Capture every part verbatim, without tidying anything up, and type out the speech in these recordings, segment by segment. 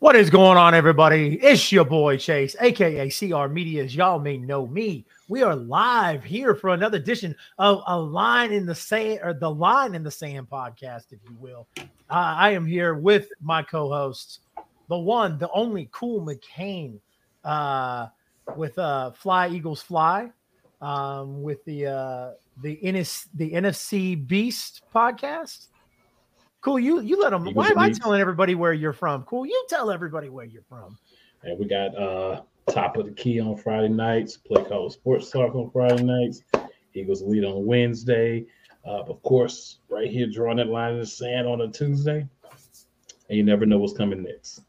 What is going on, everybody? It's your boy Chase, aka C R Media, as y'all may know me. We are live here for another edition of a line in the sand, or the Line in the Sand podcast, if you will. Uh, I am here with my co-hosts, the one, the only, Cool McCain, uh, with uh, Fly Eagles Fly, um, with the uh, the N S the N F C Beast podcast. Cool, you you let them. Eagles why am I telling everybody where you're from? Cool, you tell everybody where you're from. And we got uh, Top of the Key on Friday nights, Play Call Sports Talk on Friday nights, Eagles Lead on Wednesday. Uh, of course, right here, drawing that line in the sand on a Tuesday. And you never know what's coming next.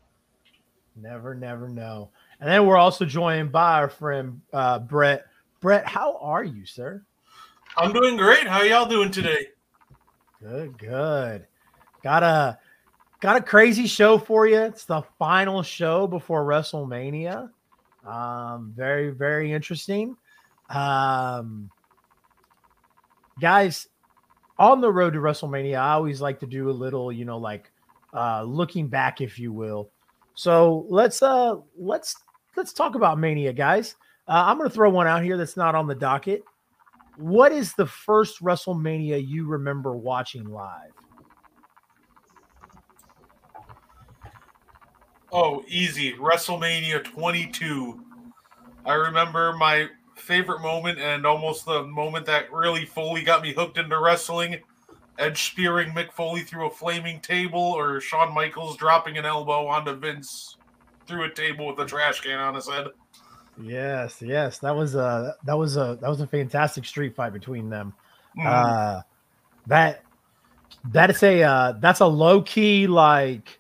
Never, never know. And then we're also joined by our friend uh, Brett. Brett, how are you, sir? I'm doing great. How are y'all doing today? Good, good. Got a got a crazy show for you. It's the final show before WrestleMania. Um, very, very interesting. Um, guys, on the road to WrestleMania, I always like to do a little, you know, like uh, looking back, if you will. So let's uh, let's let's talk about Mania, guys. Uh, I'm going to throw one out here that's not on the docket. What is the first WrestleMania you remember watching live? Oh, easy. WrestleMania twenty-two. I remember my favorite moment and almost the moment that really fully got me hooked into wrestling. Edge spearing Mick Foley through a flaming table, or Shawn Michaels dropping an elbow onto Vince through a table with a trash can on his head. Yes, yes. That was a that was a that was a fantastic street fight between them. Mm. Uh that that's a uh, that's a low-key, like,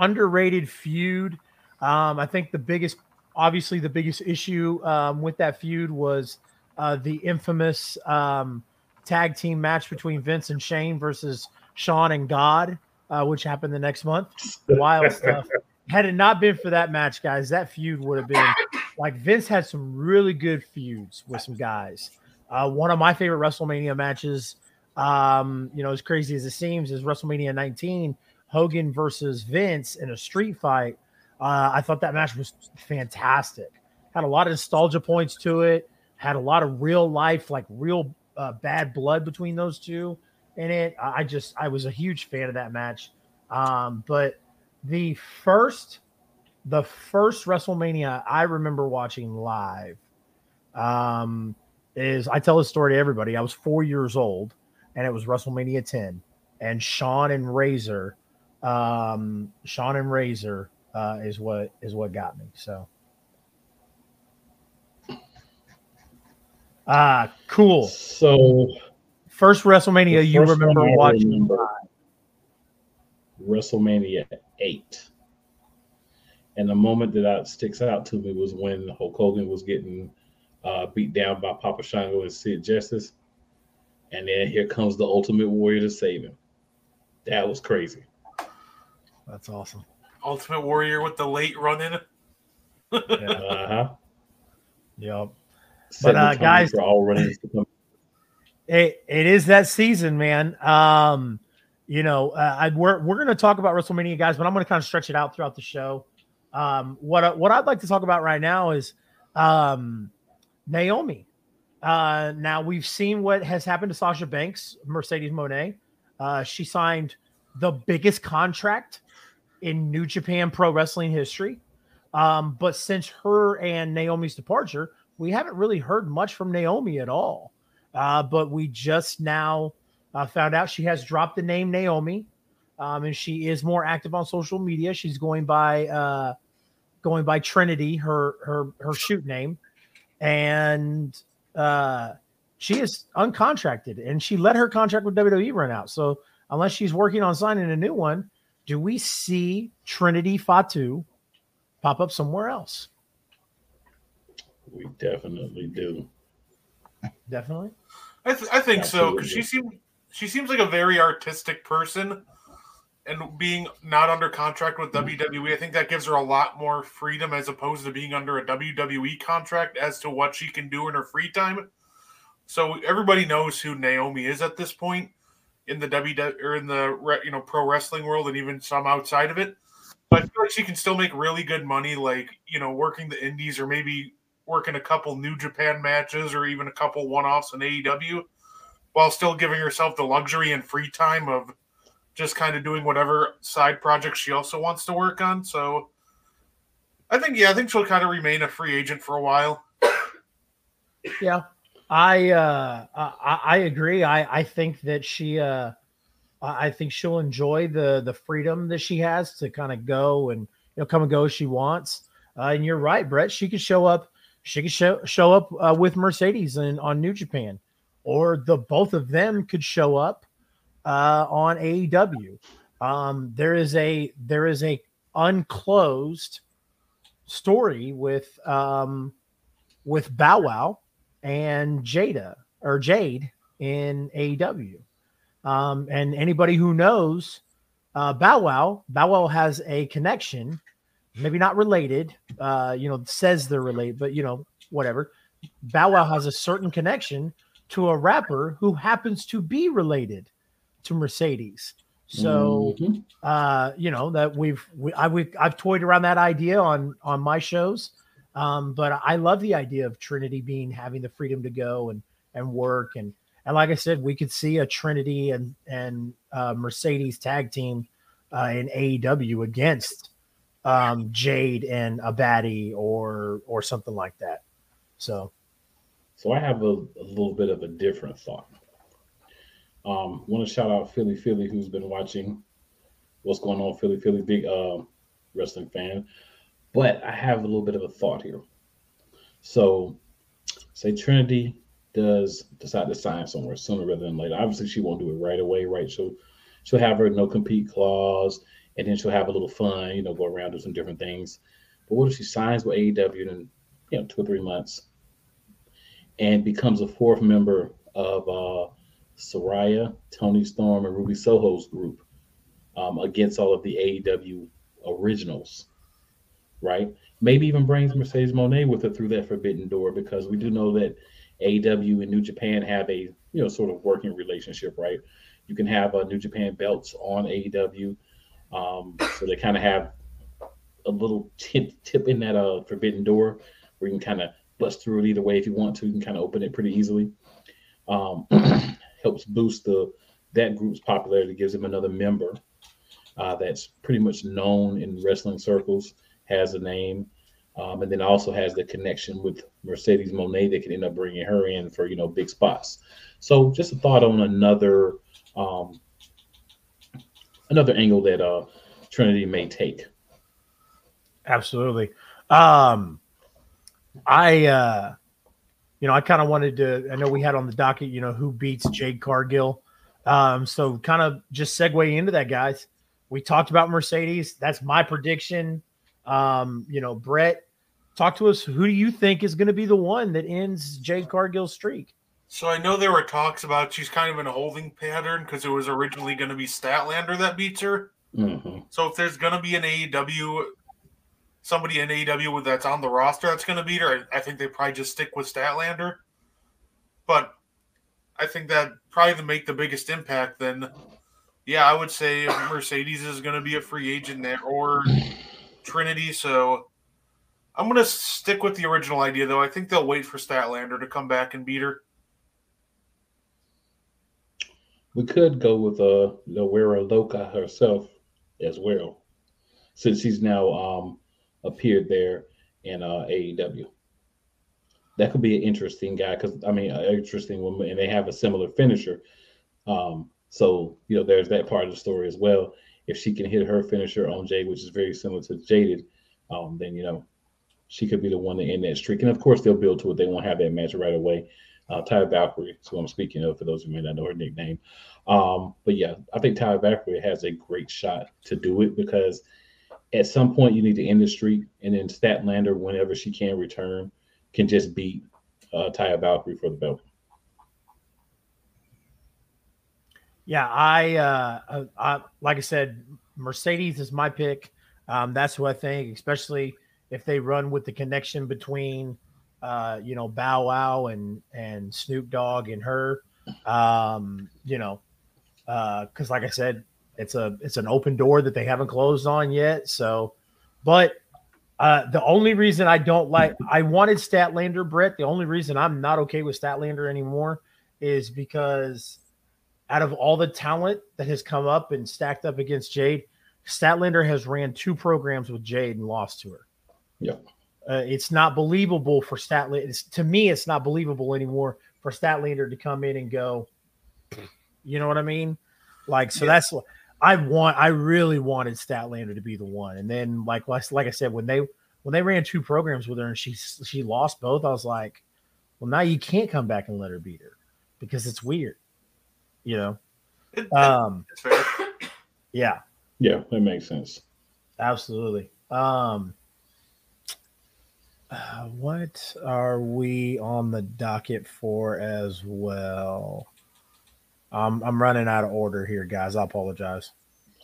underrated feud. Um, I think the biggest, obviously the biggest issue um, with that feud was uh, the infamous um, tag team match between Vince and Shane versus Shawn and God, uh, which happened the next month. Wild stuff. Had it not been for that match, guys, that feud would have been, like, Vince had some really good feuds with some guys. Uh, one of my favorite WrestleMania matches, um, you know, as crazy as it seems, is WrestleMania nineteen. Hogan versus Vince in a street fight. Uh, I thought that match was fantastic. Had a lot of nostalgia points to it. Had a lot of real life, like real uh, bad blood between those two in it. I just, I was a huge fan of that match. Um, but the first, the first WrestleMania I remember watching live um, is, I tell this story to everybody. I was four years old and it was WrestleMania ten, and Shawn and Razor Um, Shawn and Razor uh, is what is what got me. So, ah, uh, cool. So, first WrestleMania first you remember watching? Remember WrestleMania eight, and the moment that I, sticks out to me was when Hulk Hogan was getting uh, beat down by Papa Shango and Sid Justice, and then here comes the Ultimate Warrior to save him. That was crazy. That's awesome. Ultimate Warrior with the late run-in. Yeah. Uh-huh. Yep. But, uh, guys, all runnings to come. It, it is that season, man. Um, you know, uh, I, we're we're going to talk about WrestleMania, guys, but I'm going to kind of stretch it out throughout the show. Um, what, what I'd like to talk about right now is um, Naomi. Uh, now, we've seen what has happened to Sasha Banks, Mercedes Moné. Uh, she signed the biggest contract in New Japan Pro Wrestling history. Um, but since her and Naomi's departure, we haven't really heard much from Naomi at all. Uh, but we just now uh, found out she has dropped the name Naomi, um, and she is more active on social media. She's going by uh, going by Trinity, her her her shoot name, and uh, she is uncontracted, and she let her contract with W W E run out. So unless she's working on signing a new one, do we see Trinity Fatu pop up somewhere else? We definitely do. Definitely? I, th- I think Absolutely. So, because she, seem- she seems like a very artistic person, and being not under contract with W W E, I think that gives her a lot more freedom as opposed to being under a W W E contract as to what she can do in her free time. So everybody knows who Naomi is at this point in the W W E or in the, you know, pro wrestling world, and even some outside of it. But I feel like she can still make really good money, like, you know, working the indies or maybe working a couple New Japan matches or even a couple one-offs in A E W while still giving herself the luxury and free time of just kind of doing whatever side projects she also wants to work on. So I think, yeah, I think she'll kind of remain a free agent for a while. Yeah, I, uh, I, I agree. I, I think that she, uh, I think she'll enjoy the, the freedom that she has to kind of go and, you know, come and go as she wants. Uh, and you're right, Brett, she could show up, she could show, show up uh, with Mercedes and on New Japan, or the both of them could show up uh, on A E W. Um, there is a, there is a unclosed story with, um, with Bow Wow and Jada or Jade in A E W. Um, and anybody who knows uh, Bow Wow, Bow Wow has a connection, maybe not related, uh, you know, says they're related, but, you know, whatever. Bow Wow has a certain connection to a rapper who happens to be related to Mercedes. So, mm-hmm. uh, you know, that we've, we, I, we've, I've toyed around that idea on, on my shows. Um, but I love the idea of Trinity being, having the freedom to go and, and work. And, and like I said, we could see a Trinity and, and, uh, Mercedes tag team, uh, in A E W against, um, Jade and a baddie or, or something like that. So, so I have a, a little bit of a different thought. Um, want to shout out Philly Philly, who's been watching. What's going on, Philly Philly, big, uh, wrestling fan. But I have a little bit of a thought here. So, say Trinity does decide to sign somewhere sooner rather than later. Obviously, she won't do it right away, right? She'll, she'll have her no-compete clause, and then she'll have a little fun, you know, go around, do some different things. But what if she signs with A E W in, you know, two or three months and becomes a fourth member of uh, Saraya, Tony Storm, and Ruby Soho's group um, against all of the A E W originals? Right? Maybe even brings Mercedes Moné with her through that forbidden door, because we do know that A E W and New Japan have a, you know, sort of working relationship, right? You can have a uh, New Japan belts on A E W. Um, so they kind of have a little tip, tip in that uh, forbidden door where you can kind of bust through it either way. If you want to, you can kind of open it pretty easily. Um, helps boost the, that group's popularity, gives them another member uh, that's pretty much known in wrestling circles, has a name, um, and then also has the connection with Mercedes Moné that can end up bringing her in for, you know, big spots. So just a thought on another um, another angle that uh, Trinity may take. Absolutely. Um, I, uh, you know, I kind of wanted to, I know we had on the docket, you know, who beats Jade Cargill. Um, so kind of just segue into that, guys. We talked about Mercedes. That's my prediction. Um, you know, Brett, talk to us. Who do you think is going to be the one that ends Jade Cargill's streak? So I know there were talks about she's kind of in a holding pattern because it was originally going to be Statlander that beats her. Mm-hmm. So if there's going to be an A E W, somebody in A E W that's on the roster that's going to beat her, I think they probably just stick with Statlander. But I think that probably to make the biggest impact, then, yeah, I would say Mercedes is going to be a free agent there, or Trinity. So I'm going to stick with the original idea, though. I think they'll wait for Statlander to come back and beat her. We could go with uh, Loera Loca herself as well, since she's now um, appeared there in uh, A E W. That could be an interesting guy because, I mean, an interesting woman, and they have a similar finisher. Um, so, you know, there's that part of the story as well. If she can hit her finisher on Jade, which is very similar to Jaded, um, then, you know, she could be the one to end that streak. And, of course, they'll build to it. They won't have that match right away. Uh, Ty Valkyrie is who I'm speaking of, for those who may not know her nickname. Um, but, yeah, I think Ty Valkyrie has a great shot to do it because at some point you need to end the streak, and then Statlander, whenever she can return, can just beat uh, Ty Valkyrie for the belt. Yeah, I, uh, I like I said, Mercedes is my pick. Um, that's who I think, especially if they run with the connection between, uh, you know, Bow Wow and and Snoop Dogg and her. Um, you know, because uh, like I said, It's a it's an open door that they haven't closed on yet. So, but uh, the only reason I don't like I wanted Statlander, Brett. The only reason I'm not okay with Statlander anymore is because out of all the talent that has come up and stacked up against Jade, Statlander has ran two programs with Jade and lost to her. Yeah, uh, it's not believable for Statlander. To me, it's not believable anymore for Statlander to come in and go. You know what I mean? Like, so yeah. that's what. I want. I really wanted Statlander to be the one, and then like like I said, when they when they ran two programs with her and she she lost both, I was like, well, now you can't come back and let her beat her because it's weird, you know. Um, That's fair. Yeah, yeah, that makes sense. Absolutely. Um, uh, what are we on the docket for as well? Um, I'm running out of order here, guys. I apologize.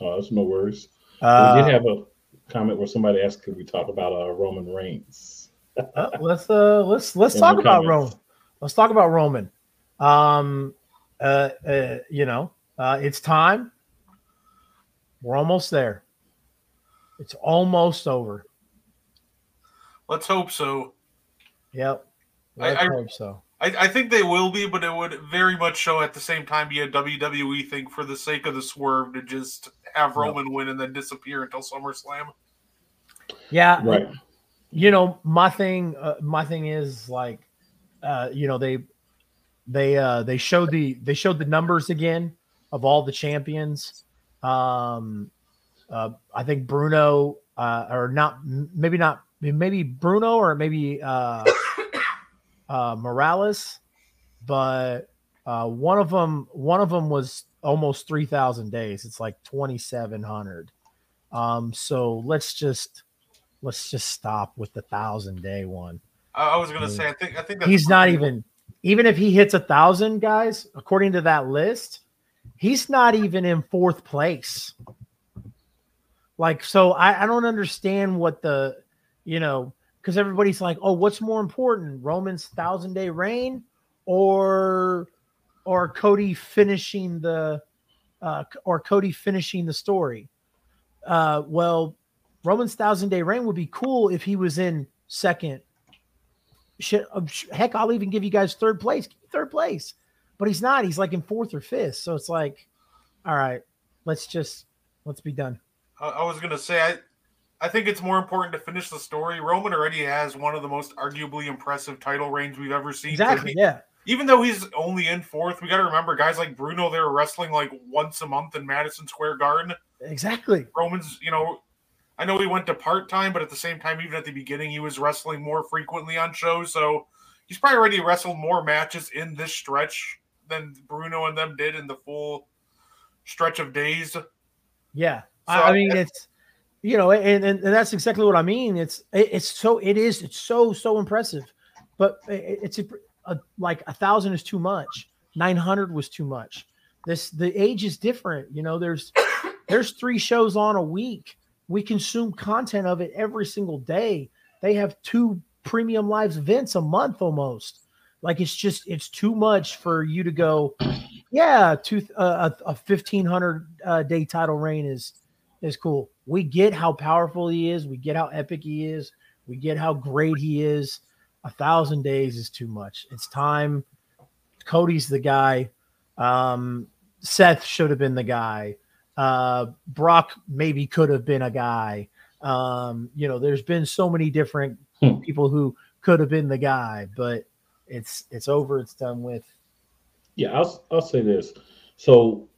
Oh, that's no worries. Uh, we did have a comment where somebody asked, "Could we talk about uh, Roman Reigns?" uh, let's uh, let's let's In talk about Roman. Let's talk about Roman. Um, uh, uh, you know, uh, it's time. We're almost there. It's almost over. Let's hope so. Yep. Let's I, I, hope so. I, I think they will be, but it would very much show at the same time be a W W E thing for the sake of the swerve to just have Roman win and then disappear until SummerSlam. Yeah, right. You know, my thing, uh, my thing is like, uh, you know, they, they, uh, they showed the they showed the numbers again of all the champions. Um, uh, I think Bruno, uh, or not, maybe not, maybe Bruno or maybe. Uh, Uh, Morales, but uh, one of them, one of them was almost three thousand days. It's like twenty seven hundred. Um, so let's just let's just stop with the thousand day one. I was gonna I mean, say, I think I think that's he's not even even if he hits a thousand, guys. According to that list, he's not even in fourth place. Like, so I, I don't understand what the you know. Because everybody's like, oh, what's more important, Roman's thousand day reign, or or Cody finishing the uh, or Cody finishing the story? Uh, well, Roman's thousand day reign would be cool if he was in second. Shit, heck, I'll even give you guys third place, third place, but he's not. He's like in fourth or fifth. So it's like, all right, let's just let's be done. I, I was gonna say I. I think it's more important to finish the story. Roman already has one of the most arguably impressive title reigns we've ever seen. Exactly, he, yeah. Even though he's only in fourth, we got to remember guys like Bruno, they were wrestling like once a month in Madison Square Garden. Exactly. Roman's, you know, I know he went to part-time, but at the same time, even at the beginning, he was wrestling more frequently on shows. So he's probably already wrestled more matches in this stretch than Bruno and them did in the full stretch of days. Yeah. So, I mean, and, it's... You know, and, and that's exactly what I mean. It's it's so it is it's so so impressive, but it's a, a, like a thousand is too much. Nine hundred was too much. This the age is different. You know, there's there's three shows on a week. We consume content of it every single day. They have two premium live events a month almost. Like it's just it's too much for you to go. Yeah, two uh, a, a fifteen hundred uh, day title reign is is cool. We get how powerful he is. We get how epic he is. We get how great he is. A thousand days is too much. It's time. Cody's the guy. Um, Seth should have been the guy. Uh, Brock maybe could have been a guy. Um, you know, there's been so many different hmm. people who could have been the guy, but it's it's over. It's done with. Yeah, I'll I'll say this. So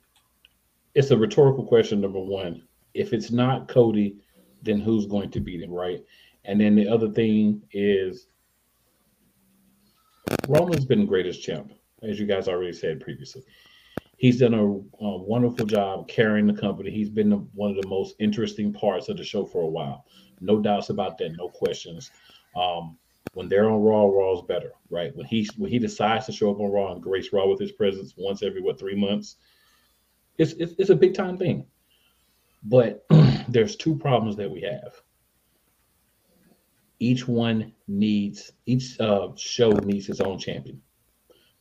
it's a rhetorical question, number one. If it's not Cody, then who's going to beat him, right? And then the other thing is Roman's been greatest champ, as you guys already said previously. He's done a, a wonderful job carrying the company. He's been the, one of the most interesting parts of the show for a while. No doubts about that, no questions. Um, when they're on Raw, Raw's better, right? When he when he decides to show up on Raw and grace Raw with his presence once every, what, three months, it's it's, it's a big-time thing. But there's two problems that we have. Each one needs, each uh, show needs its own champion.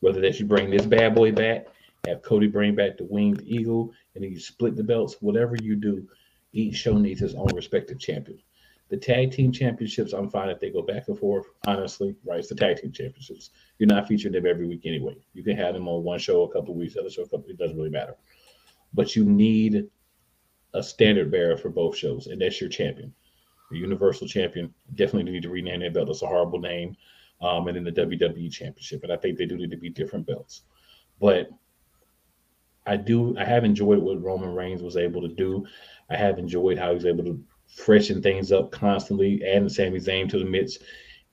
Whether that you bring this bad boy back Have Cody bring back the winged eagle, and then you split the belts. Whatever you do, each show needs its own respective champion. The tag team championships, I'm fine if they go back and forth, honestly, right? It's the tag team championships. You're not featuring them every week anyway. You can have them on one show, a couple of weeks, other show, a couple, it doesn't really matter. But you need a standard bearer for both shows, and that's your champion, the Universal Champion. Definitely need to rename that belt. That's a horrible name. Um, and then the W W E Championship. And I think they do need to be different belts. But I do, I have enjoyed what Roman Reigns was able to do. I have enjoyed how he was able to freshen things up constantly, adding Sami Zayn to the mix,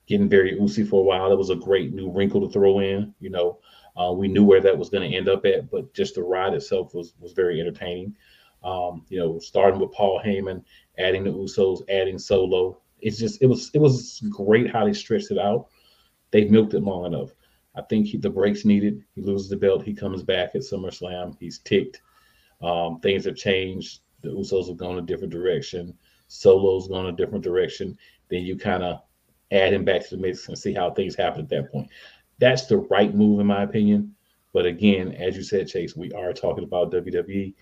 getting very Uzi for a while. That was a great new wrinkle to throw in. You know, uh, we knew where that was going to end up at, but just the ride itself was was very entertaining. Um, you know, starting with Paul Heyman, adding the Usos, adding Solo. It's just, it was, it was great how they stretched it out. They've milked it long enough. I think he, the break's needed. He loses the belt. He comes back at SummerSlam. He's ticked. Um, things have changed. The Usos have gone a different direction. Solo's gone a different direction. Then you kind of add him back to the mix and see how things happen at that point. That's the right move, in my opinion. But again, as you said, Chase, we are talking about W W E,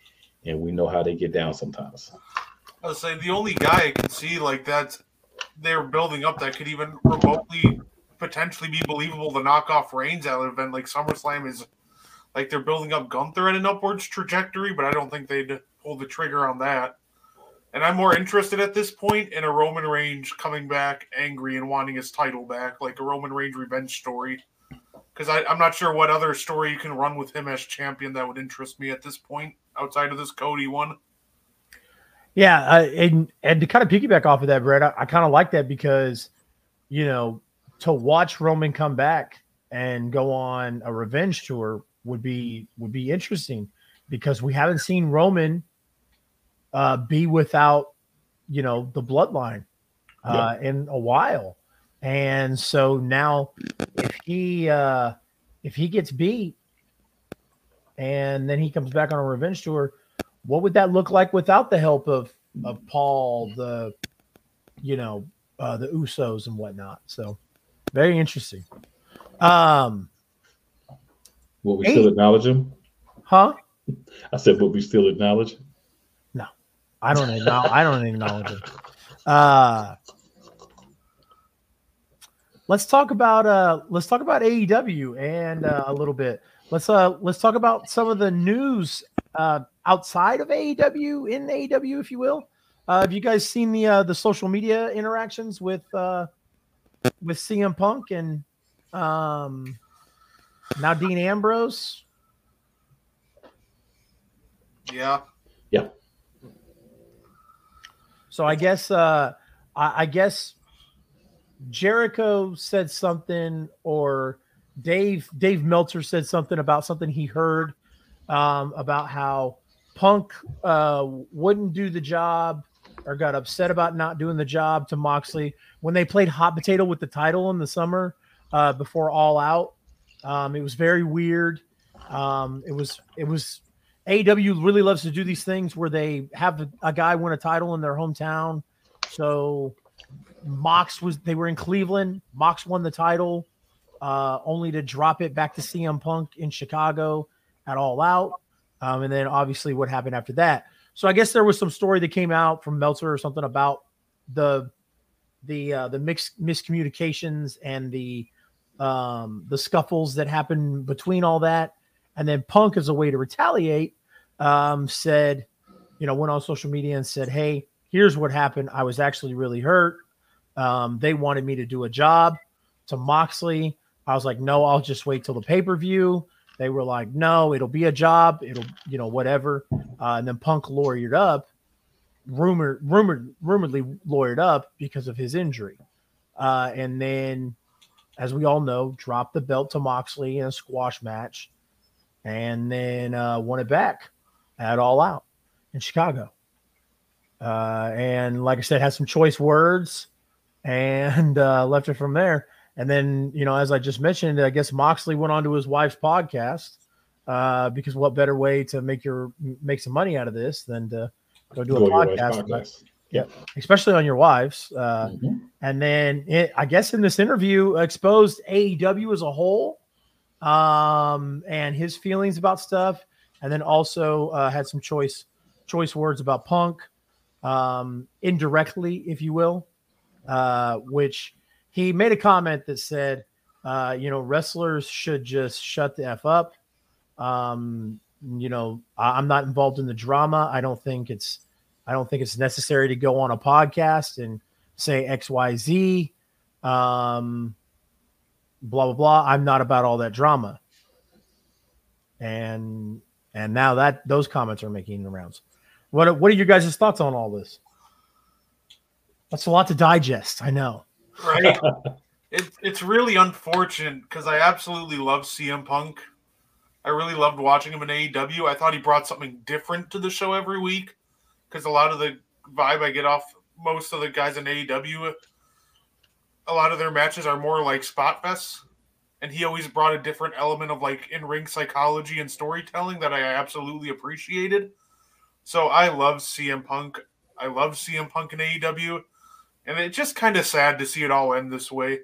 and we know how they get down sometimes. I was saying, the only guy I can see like that they're building up that could even remotely potentially be believable to knock off Reigns at an event like SummerSlam is like they're building up Gunther at an upwards trajectory, but I don't think they'd pull the trigger on that. And I'm more interested at this point in a Roman Reigns coming back angry and wanting his title back, like a Roman Reigns revenge story. Because I'm not sure what other story you can run with him as champion that would interest me at this point outside of this Cody one. Yeah, uh, and, and to kind of piggyback off of that, Brett, I, I kind of like that because, you know, to watch Roman come back and go on a revenge tour would be would be interesting because we haven't seen Roman uh, be without, you know, the bloodline uh, yeah. in a while. And so now if he uh, if he gets beat and then he comes back on a revenge tour, what would that look like without the help of, of Paul, the, you know, uh, the Usos and whatnot? So very interesting. Um, will we eight. still acknowledge him? Huh? I said, will we still acknowledge him? No, I don't acknowledge, I don't acknowledge him. Uh, Let's talk about uh, let's talk about A E W and uh, a little bit. Let's uh, let's talk about some of the news uh, outside of A E W, in A E W, if you will. Uh, have you guys seen the uh, the social media interactions with uh, with C M Punk and um, now Dean Ambrose? Yeah, yeah. So I guess uh, I, I guess. Jericho said something, or Dave Dave Meltzer said something about something he heard um, about how Punk uh, wouldn't do the job or got upset about not doing the job to Moxley when they played hot potato with the title in the summer uh, before All Out. Um, it was very weird. Um, it was it was A E W really loves to do these things where they have a, a guy win a title in their hometown, so. Mox was they were in Cleveland. Mox won the title, uh, only to drop it back to C M Punk in Chicago at All Out. Um, and then obviously what happened after that. So I guess there was some story that came out from Meltzer or something about the the uh, the mixed miscommunications and the um, the scuffles that happened between all that. And then Punk, as a way to retaliate, um, said, you know, went on social media and said, "Hey, here's what happened. I was actually really hurt. Um, they wanted me to do a job to Moxley. I was like, no, I'll just wait till the pay-per-view. They were like, no, it'll be a job. It'll, you know, whatever. Uh, and then Punk lawyered up, rumored, rumored, rumoredly lawyered up because of his injury. Uh, and then, as we all know, dropped the belt to Moxley in a squash match and then uh, won it back at All Out in Chicago. Uh, and like I said, had some choice words. And uh, left it from there. And then, you know, as I just mentioned, I guess Moxley went on to his wife's podcast uh, because what better way to make your make some money out of this than to go do go a podcast? podcast. Yeah, especially on your wives. Uh, mm-hmm. And then it, I guess in this interview exposed A E W as a whole um, and his feelings about stuff. And then also uh, had some choice choice words about Punk, um, indirectly, if you will, uh, which he made a comment that said, uh, you know, wrestlers should just shut the F up. Um, you know, I I'm not involved in the drama. I don't think it's, I don't think it's necessary to go on a podcast and say X, Y, Z, um, blah, blah, blah. I'm not about all that drama. And and now that those comments are making the rounds. What what are your guys' thoughts on all this? That's a lot to digest, I know. Right. it, it's really unfortunate because I absolutely love C M Punk. I really loved watching him in A E W. I thought he brought something different to the show every week because a lot of the vibe I get off most of the guys in A E W, a lot of their matches are more like spot fests. And he always brought a different element of like in-ring psychology and storytelling that I absolutely appreciated. So I love C M Punk. I love C M Punk in A E W. And it's just kind of sad to see it all end this way.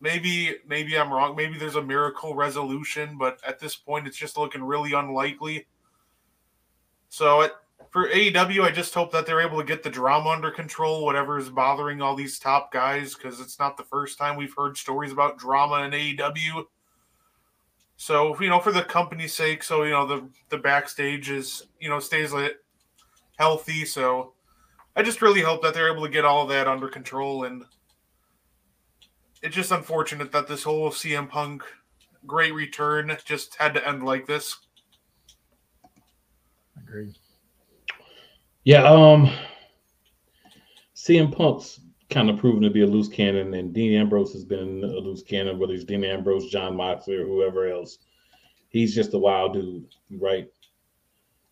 Maybe, maybe I'm wrong. Maybe there's a miracle resolution, but at this point it's just looking really unlikely. So it, for A E W, I just hope that they're able to get the drama under control, whatever is bothering all these top guys, because it's not the first time we've heard stories about drama in A E W. So, you know, for the company's sake, so, you know, the, the backstage is, you know, stays lit, healthy. So I just really hope that they're able to get all that under control. And it's just unfortunate that this whole C M Punk great return just had to end like this. Agreed. Yeah, um, C M Punk's kind of proven to be a loose cannon, and Dean Ambrose has been a loose cannon, whether it's Dean Ambrose, John Moxley, or whoever else. He's just a wild dude, right?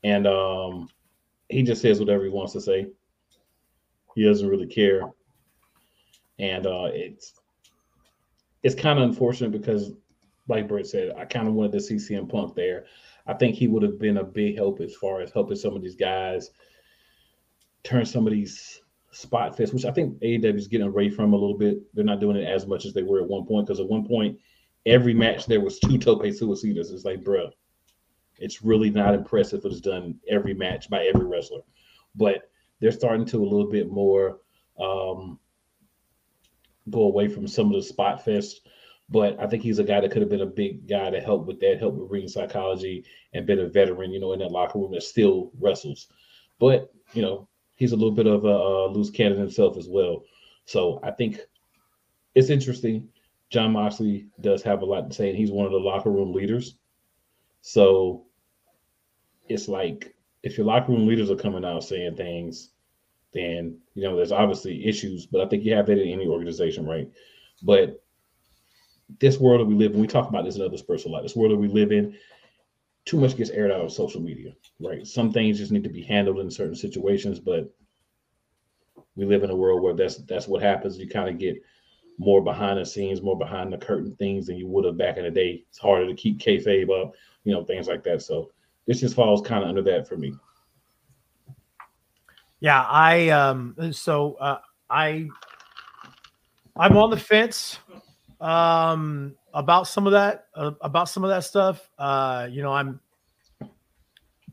And um, he just says whatever he wants to say. He doesn't really care. And uh, it's it's kind of unfortunate because, like Brett said, I kind of wanted to see C M Punk there. I think he would have been a big help as far as helping some of these guys turn some of these spot fests, which I think A E W is getting away from a little bit. They're not doing it as much as they were at one point, because at one point, every match there was two tope suicidas. It's like, bruh, it's really not impressive if it's done every match by every wrestler. But they're starting to a little bit more um, go away from some of the spot fests. But I think he's a guy that could have been a big guy to help with that, help with ring psychology, and been a veteran, you know, in that locker room that still wrestles. But, you know, he's a little bit of a, a loose cannon himself as well. So I think it's interesting. John Moxley does have a lot to say, and he's one of the locker room leaders. So it's like, if your locker room leaders are coming out saying things, then, you know, there's obviously issues, but I think you have that in any organization, right? But this world that we live in, we talk about this in other sports a lot, this world that we live in, too much gets aired out on social media, right? Some things just need to be handled in certain situations, but we live in a world where that's that's what happens. You kind of get more behind the scenes, more behind the curtain things than you would have back in the day. It's harder to keep kayfabe up, you know, things like that. So this just falls kind of under that for me. Yeah, I um, so uh, I I'm on the fence. Um, about some of that, uh, about some of that stuff. Uh, you know, I'm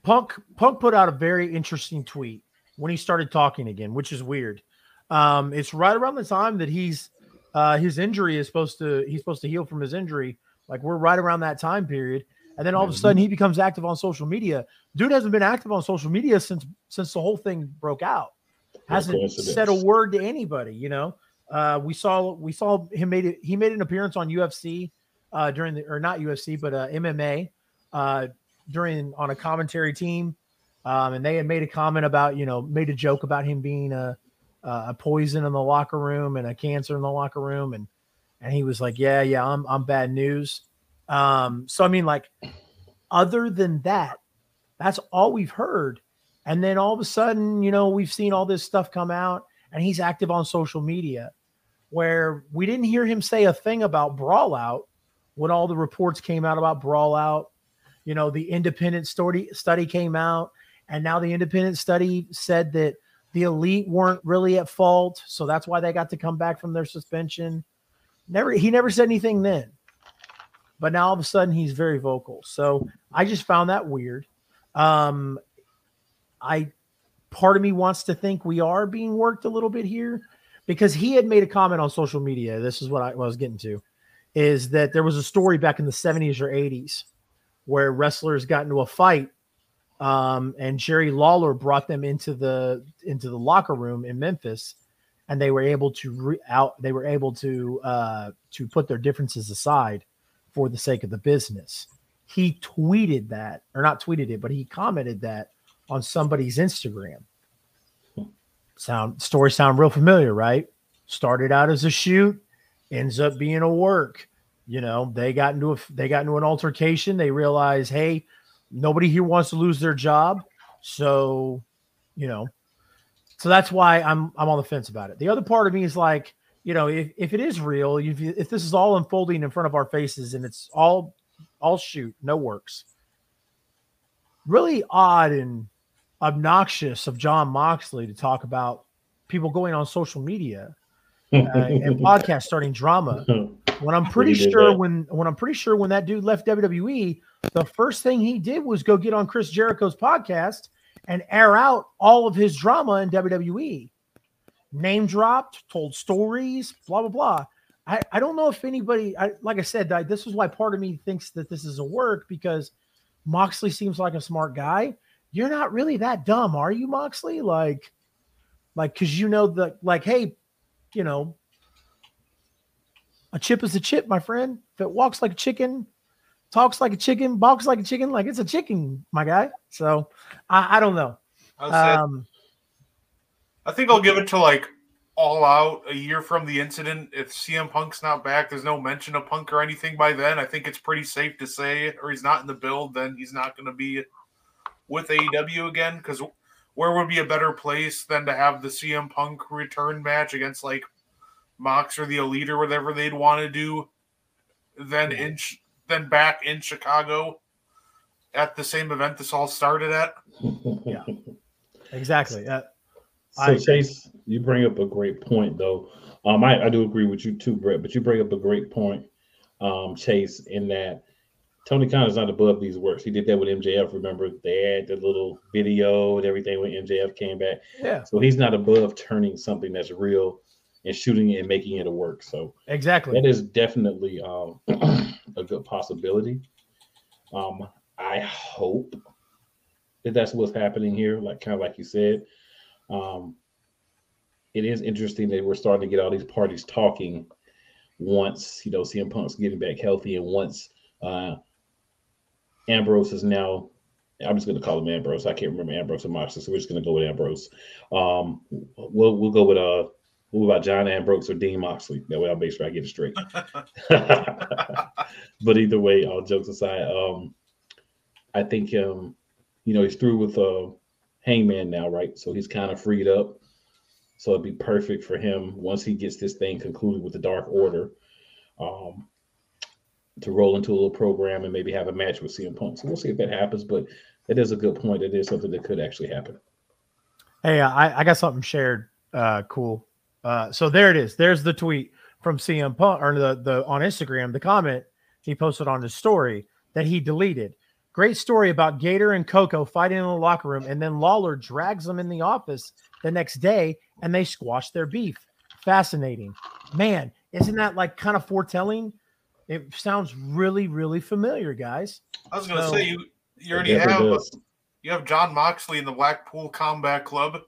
Punk. Punk put out a very interesting tweet when he started talking again, which is weird. Um, it's right around the time that he's uh, his injury is supposed to he's supposed to heal from his injury. Like, we're right around that time period, and then all mm-hmm. of a sudden he becomes active on social media. Dude hasn't been active on social media since since the whole thing broke out. Hasn't said a word to anybody. You know. Uh, we saw we saw him made it. He made an appearance on U F C uh, during the or not U F C but uh, M M A uh, during on a commentary team, um, and they had made a comment about you know made a joke about him being a a poison in the locker room and a cancer in the locker room, and and he was like, yeah yeah I'm I'm bad news. Um, so I mean, like, other than that, that's all we've heard, and then all of a sudden you know we've seen all this stuff come out, and he's active on social media. Where we didn't hear him say a thing about Brawl Out when all the reports came out about Brawl Out. You know, the independent study study came out, and now the independent study said that the elite weren't really at fault, so that's why they got to come back from their suspension. Never, he never said anything then. but now all of a sudden he's very vocal. So I just found that weird. Um, I, part of me wants to think we are being worked a little bit here, because he had made a comment on social media. This is what I, what I was getting to, is that there was a story back in the seventies or eighties where wrestlers got into a fight, um, and Jerry Lawler brought them into the into the locker room in Memphis, and they were able to re out. They were able to uh, to put their differences aside for the sake of the business. He tweeted that, or not tweeted it, but he commented that on somebody's Instagram. Sound story sound real familiar, right? Started out as a shoot, ends up being a work. You know, they got into a they got into an altercation. They realized, hey, nobody here wants to lose their job, so you know, so that's why I'm I'm on the fence about it. The other part of me is like, you know, if if it is real, if if this is all unfolding in front of our faces and it's all all shoot, no works. Really odd and obnoxious of John Moxley to talk about people going on social media uh, and podcast starting drama when I'm pretty sure that. when when I'm pretty sure when that dude left W W E, the first thing he did was go get on Chris Jericho's podcast and air out all of his drama in W W E, name dropped, told stories, blah blah blah. I I don't know if anybody, I, like I said, I, this is why part of me thinks that this is a work, because Moxley seems like a smart guy. You're not really that dumb, are you, Moxley? Like, like, cause you know the like, hey, you know, a chip is a chip, my friend. If it walks like a chicken, talks like a chicken, balks like a chicken, like it's a chicken, my guy. So I, I don't know. Um, I think I'll give it to like All Out a year from the incident. If C M Punk's not back, there's no mention of Punk or anything by then. I think it's pretty safe to say, or he's not in the build, then he's not going to be with A E W again, because where would be a better place than to have the C M Punk return match against like Mox or the Elite or whatever they'd want to do, than in then back in Chicago at the same event this all started at. Yeah, exactly. Uh, so I, Chase, you bring up a great point though. Um, I, I do agree with you too, Brett. But you bring up a great point, um, Chase, in that Tony Khan is not above these works. He did that with M J F. Remember, they had the little video and everything when M J F came back. Yeah. So he's not above turning something that's real and shooting it and making it a work. So exactly, that is definitely um, a good possibility. Um, I hope that that's what's happening here. Like kind of like you said, um, it is interesting that we're starting to get all these parties talking. Once you know C M Punk's getting back healthy, and once uh, Ambrose is now, I'm just going to call him Ambrose. I can't remember Ambrose and Moxley, so we're just going to go with Ambrose. Um, we'll we'll go with uh, what about John Ambrose or Dean Moxley? That way, I'll make sure I get it straight. But either way, all jokes aside, um, I think um, you know, he's through with uh, Hangman now, right? So he's kind of freed up. So it'd be perfect for him once he gets this thing concluded with the Dark Order. Um, to roll into a little program and maybe have a match with C M Punk. So we'll see if that happens, but that is a good point. It is something that could actually happen. Hey, uh, I, I got something shared. Uh, cool. Uh, so there it is. There's the tweet from C M Punk, or the, the on Instagram, the comment he posted on his story that he deleted. Great story about Gator and Coco fighting in the locker room, and then Lawler drags them in the office the next day, and they squash their beef. Fascinating. Man, isn't that like kind of foretelling? It sounds really, really familiar, guys. I was going to so, say you, you already have uh, you have John Moxley in the Blackpool Combat Club.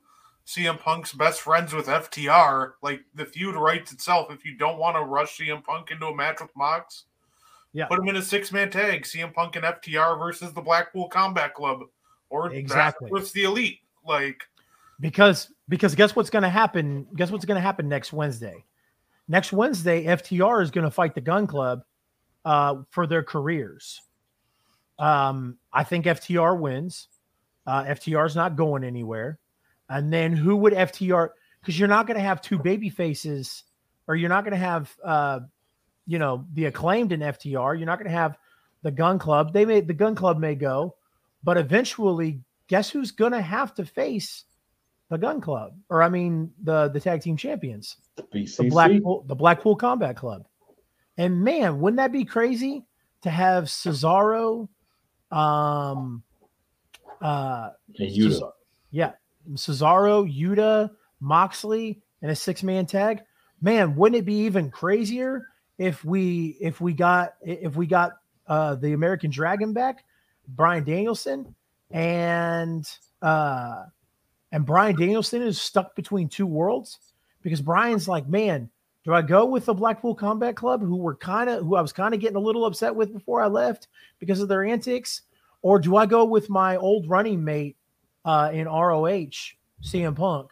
C M Punk's best friends with F T R. Like the feud writes itself. If you don't want to rush C M Punk into a match with Mox, yeah, put him in a six man tag. C M Punk and F T R versus the Blackpool Combat Club, or exactly with the Elite. Like because because guess what's going to happen? Guess what's going to happen next Wednesday? Next Wednesday, F T R is going to fight the Gun Club. Uh, for their careers. Um, I think F T R wins. Uh, F T R is not going anywhere. And then who would F T R, because you're not going to have two baby faces, or you're not going to have, uh, you know, the Acclaimed in F T R. You're not going to have the Gun Club. They may, the Gun Club may go, but eventually guess who's going to have to face the Gun Club, or I mean the, the tag team champions, the Blackpool, the Blackpool Combat Club. And man, wouldn't that be crazy to have Cesaro, um, uh, and Yuta. Cesaro, yeah, Cesaro, Yuta, Moxley, and a six-man tag. Man, wouldn't it be even crazier if we if we got if we got uh, the American Dragon back, Bryan Danielson, and uh, and Bryan Danielson is stuck between two worlds because Bryan's like, man, do I go with the Blackpool Combat Club, who were kind of who I was kind of getting a little upset with before I left because of their antics, or do I go with my old running mate uh, in R O H, C M Punk?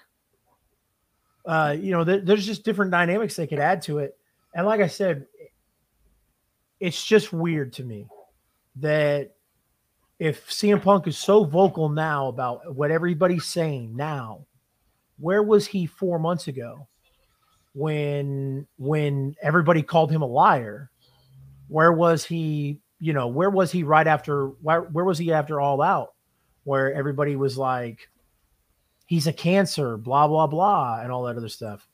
Uh, you know, th- there's just different dynamics they could add to it. And like I said, it's just weird to me that if C M Punk is so vocal now about what everybody's saying now, where was he four months ago when when everybody called him a liar? Where was he, you know, where was he right after, where, where was he after All Out, where everybody was like, he's a cancer, blah, blah, blah, and all that other stuff?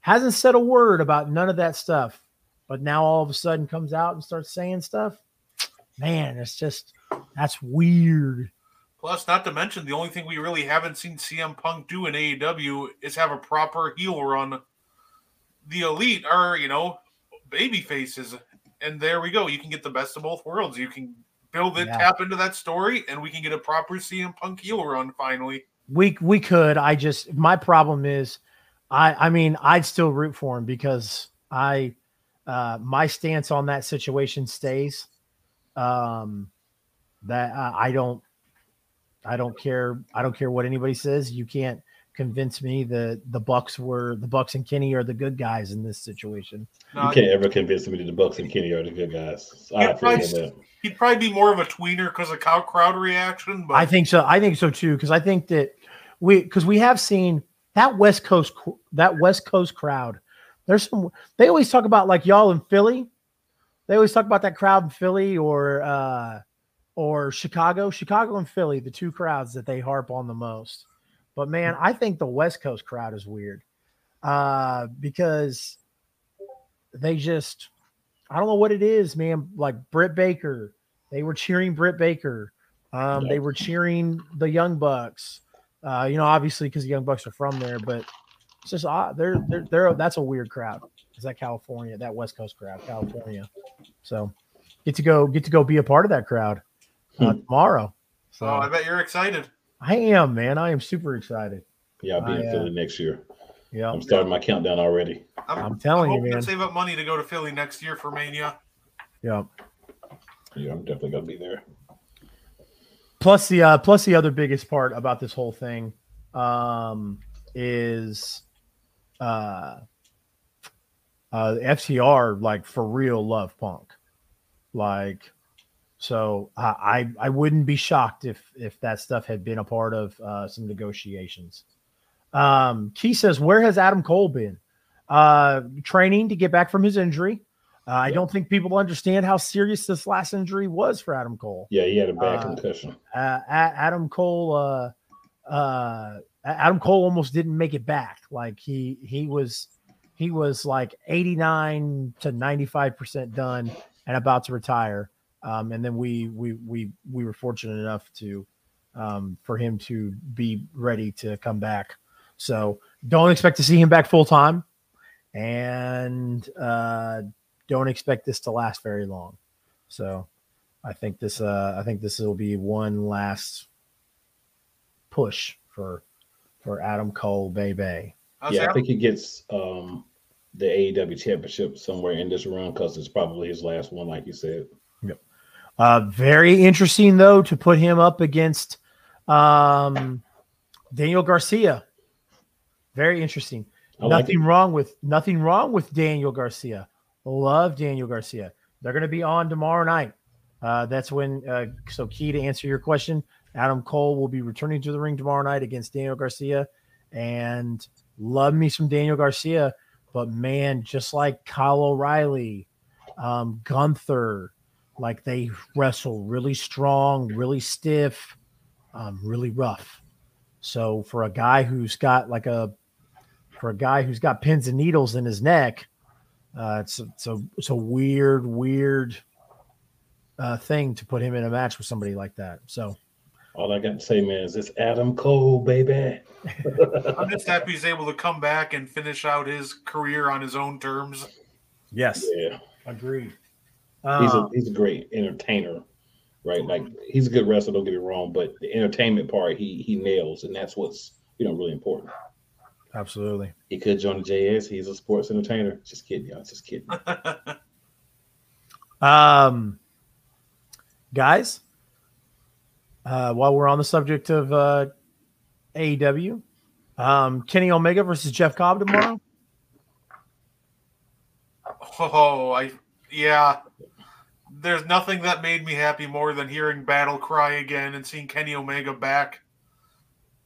Hasn't said a word about none of that stuff, but now all of a sudden comes out and starts saying stuff. Man, it's just, that's weird. Plus, not to mention, the only thing we really haven't seen C M Punk do in A E W is have a proper heel run. The Elite are, you know, baby faces, and there we go. You can get the best of both worlds. You can build it, yeah. tap into that story, and we can get a proper C M Punk heel run finally. We we could. I just, my problem is, I, I mean, I'd still root for him because I, uh, my stance on that situation stays. Um, that I, I don't, I don't care. I don't care what anybody says. You can't convince me that the Bucks were the Bucks and Kenny are the good guys in this situation. No, you can't I, ever convince me that the Bucks and Kenny are the good guys. He'd probably, he'd probably be more of a tweener because of crowd reaction. But I think so. I think so too. Because I think that we, because we have seen. That West Coast, that West Coast crowd, there's some. They always talk about like y'all in Philly. They always talk about that crowd in Philly or uh, or Chicago, Chicago and Philly, the two crowds that they harp on the most. But man, I think the West Coast crowd is weird uh, because they just, I don't know what it is, man. Like Britt Baker, they were cheering Britt Baker. Um, yeah. They were cheering the Young Bucks. Uh, you know, obviously, because the Young Bucks are from there, but it's just odd. They're, they're, they're, that's a weird crowd. Is that California? That West Coast crowd, California. So get to go, get to go be a part of that crowd uh, hmm. tomorrow. So oh, I bet you're excited. I am, man. I am super excited. Yeah, I'll be I, in Philly uh, next year. Yeah, I'm starting my countdown already. I'm, I'm telling I'm you, man. Save up money to go to Philly next year for Mania. Yeah. Yeah, I'm definitely gonna be there. Plus the uh, plus the other biggest part about this whole thing um, is uh, uh, F T R like for real love Punk, like so I I wouldn't be shocked if if that stuff had been a part of uh, some negotiations. Um, Key says, where has Adam Cole been? Uh, training to get back from his injury. Uh, I yep. don't think people understand how serious this last injury was for Adam Cole. Yeah, he had a bad uh, concussion. Uh, Adam Cole, uh, uh, Adam Cole almost didn't make it back. Like he he was he was like eighty-nine to ninety-five percent done and about to retire. Um, and then we we we we were fortunate enough to um, for him to be ready to come back. So don't expect to see him back full time, and. Uh, Don't expect this to last very long, so I think this. Uh, I think this will be one last push for for Adam Cole, baby. Yeah, I think he gets um, the A E W championship somewhere in this run because it's probably his last one, like you said. Yep. Uh, very interesting though to put him up against um, Daniel Garcia. Very interesting. I nothing like wrong with nothing wrong with Daniel Garcia. Love Daniel Garcia. They're going to be on tomorrow night. Uh, that's when, uh, so Key, to answer your question, Adam Cole will be returning to the ring tomorrow night against Daniel Garcia. And love me some Daniel Garcia. But man, just like Kyle O'Reilly, um, Gunther, like they wrestle really strong, really stiff, um, really rough. So for a guy who's got like a, for a guy who's got pins and needles in his neck, Uh, it's, it's a it's a weird, weird uh, thing to put him in a match with somebody like that. So all I got to say, man, is it's Adam Cole, baby. I'm just happy he's able to come back and finish out his career on his own terms. Yes. Yeah. Agreed. Um, he's a, he's a great entertainer, right? Like, he's a good wrestler, don't get me wrong, but the entertainment part he he nails, and that's what's, you know, really important. Absolutely. He could join the J S. He's a sports entertainer. Just kidding, y'all. Just kidding. um, guys, uh, while we're on the subject of uh, A E W, um, Kenny Omega versus Jeff Cobb tomorrow. Oh, I yeah. There's nothing that made me happy more than hearing Battle Cry again and seeing Kenny Omega back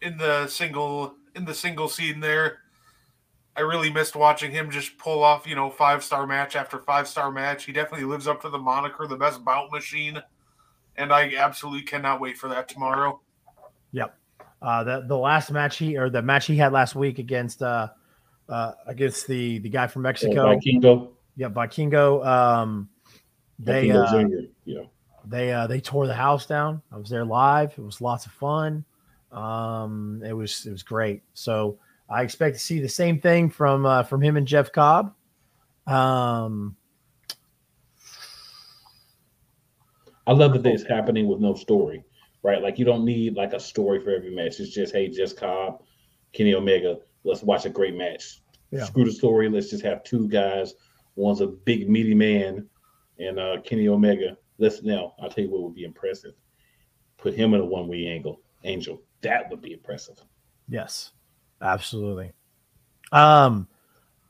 in the single. In the single scene there, I really missed watching him just pull off, you know, five-star match after five-star match. He definitely lives up to the moniker, the best bout machine, and I absolutely cannot wait for that tomorrow. Yep. Uh, the the last match he or the match he had last week against uh, uh, against the the guy from Mexico, yeah, Vikingo. Yeah, Vikingo. Um, they Vikingo uh, Junior Yeah. They uh, they tore the house down. I was there live. It was lots of fun. Um, it was, it was great. So I expect to see the same thing from, uh, from him and Jeff Cobb. Um, I love that it's happening with no story, right? Like, you don't need like a story for every match. It's just, hey, Jeff Cobb, Kenny Omega, let's watch a great match. Yeah. Screw the story. Let's just have two guys. One's a big meaty man and, uh, Kenny Omega. Let's now, I'll tell you what would be impressive. Put him in a one-way angle, Angel. That would be impressive. Yes, absolutely. Um,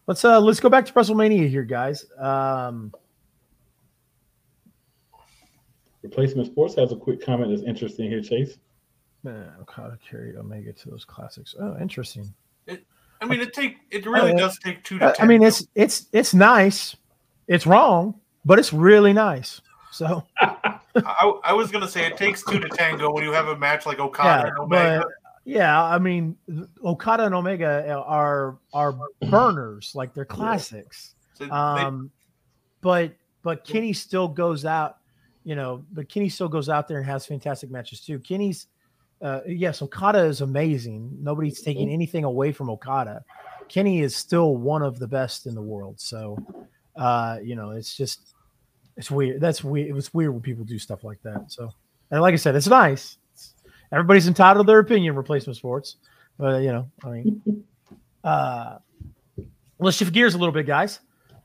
let's uh, let's go back to WrestleMania here, guys. Um, Replacement Sports has a quick comment that's interesting here, Chase. Man, Okada carried Omega to those classics. Oh, interesting. It, I mean, it take it really uh, does take two to ten. I mean, it's it's it's nice. It's wrong, but it's really nice. So. I, I was going to say it takes two to tango when you have a match like Okada yeah, and Omega. But, yeah, I mean, Okada and Omega are are burners, like they're classics. So um, they, but but Kenny still goes out, you know. But Kenny still goes out there and has fantastic matches too. Kenny's, uh, yes, Okada is amazing. Nobody's taking anything away from Okada. Kenny is still one of the best in the world. So, uh, you know, it's just. It's weird. That's weird. It was weird when people do stuff like that. So, and like I said, it's nice. It's, everybody's entitled to their opinion. Replacement Sports, but you know, I mean, uh, let's shift gears a little bit, guys.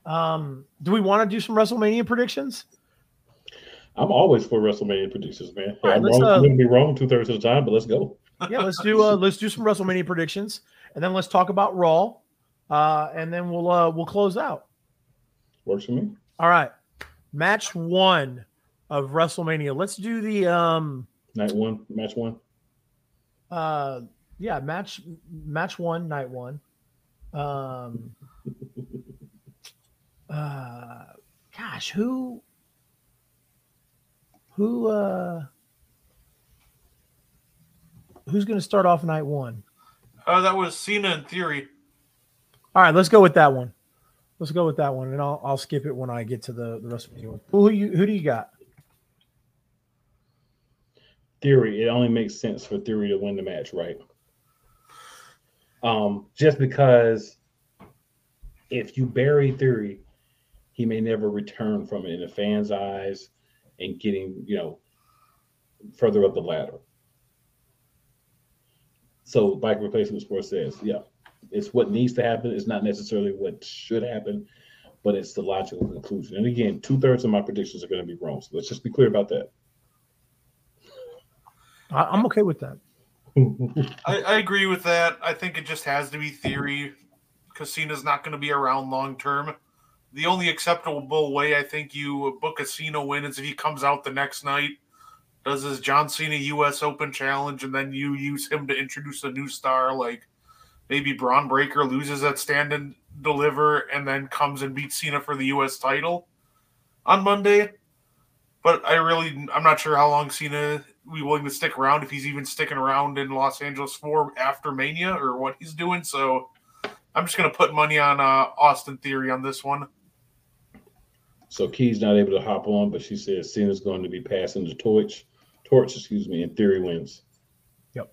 Um, do we want to do some WrestleMania predictions? I'm always for WrestleMania predictions, man. Right, I'm wrong, uh, I'm gonna be wrong two thirds of the time, but let's go. Yeah, let's do uh, let's do some WrestleMania predictions, and then let's talk about Raw, uh, and then we'll uh, we'll close out. Works for me. All right. Match one of WrestleMania. Let's do the um night one, match one. Uh yeah, match match one, night one. Um uh gosh, who who uh who's gonna start off night one? Oh, uh, that was Cena and Theory. All right, let's go with that one. Let's go with that one, and I'll I'll skip it when I get to the, the rest of the one. Who you who do you got? Theory. It only makes sense for Theory to win the match, right? Um, just because if you bury Theory, he may never return from it in the fans' eyes and getting, you know, further up the ladder. So, like Replacement Sports says, yeah. It's what needs to happen. It's not necessarily what should happen, but it's the logical conclusion. And again, two-thirds of my predictions are going to be wrong. So let's just be clear about that. I'm okay with that. I, I agree with that. I think it just has to be Theory. Cena's not going to be around long-term. The only acceptable way I think you book a Cena win is if he comes out the next night, does his John Cena U S Open Challenge, and then you use him to introduce a new star like maybe Braun Breaker loses at Stand and Deliver and then comes and beats Cena for the U S title on Monday. But I really, I'm not sure how long Cena will be willing to stick around, if he's even sticking around in Los Angeles for after Mania or what he's doing. So I'm just going to put money on uh, Austin Theory on this one. So Key's not able to hop on, but she said Cena's going to be passing the torch, torch, excuse me, and Theory wins. Yep,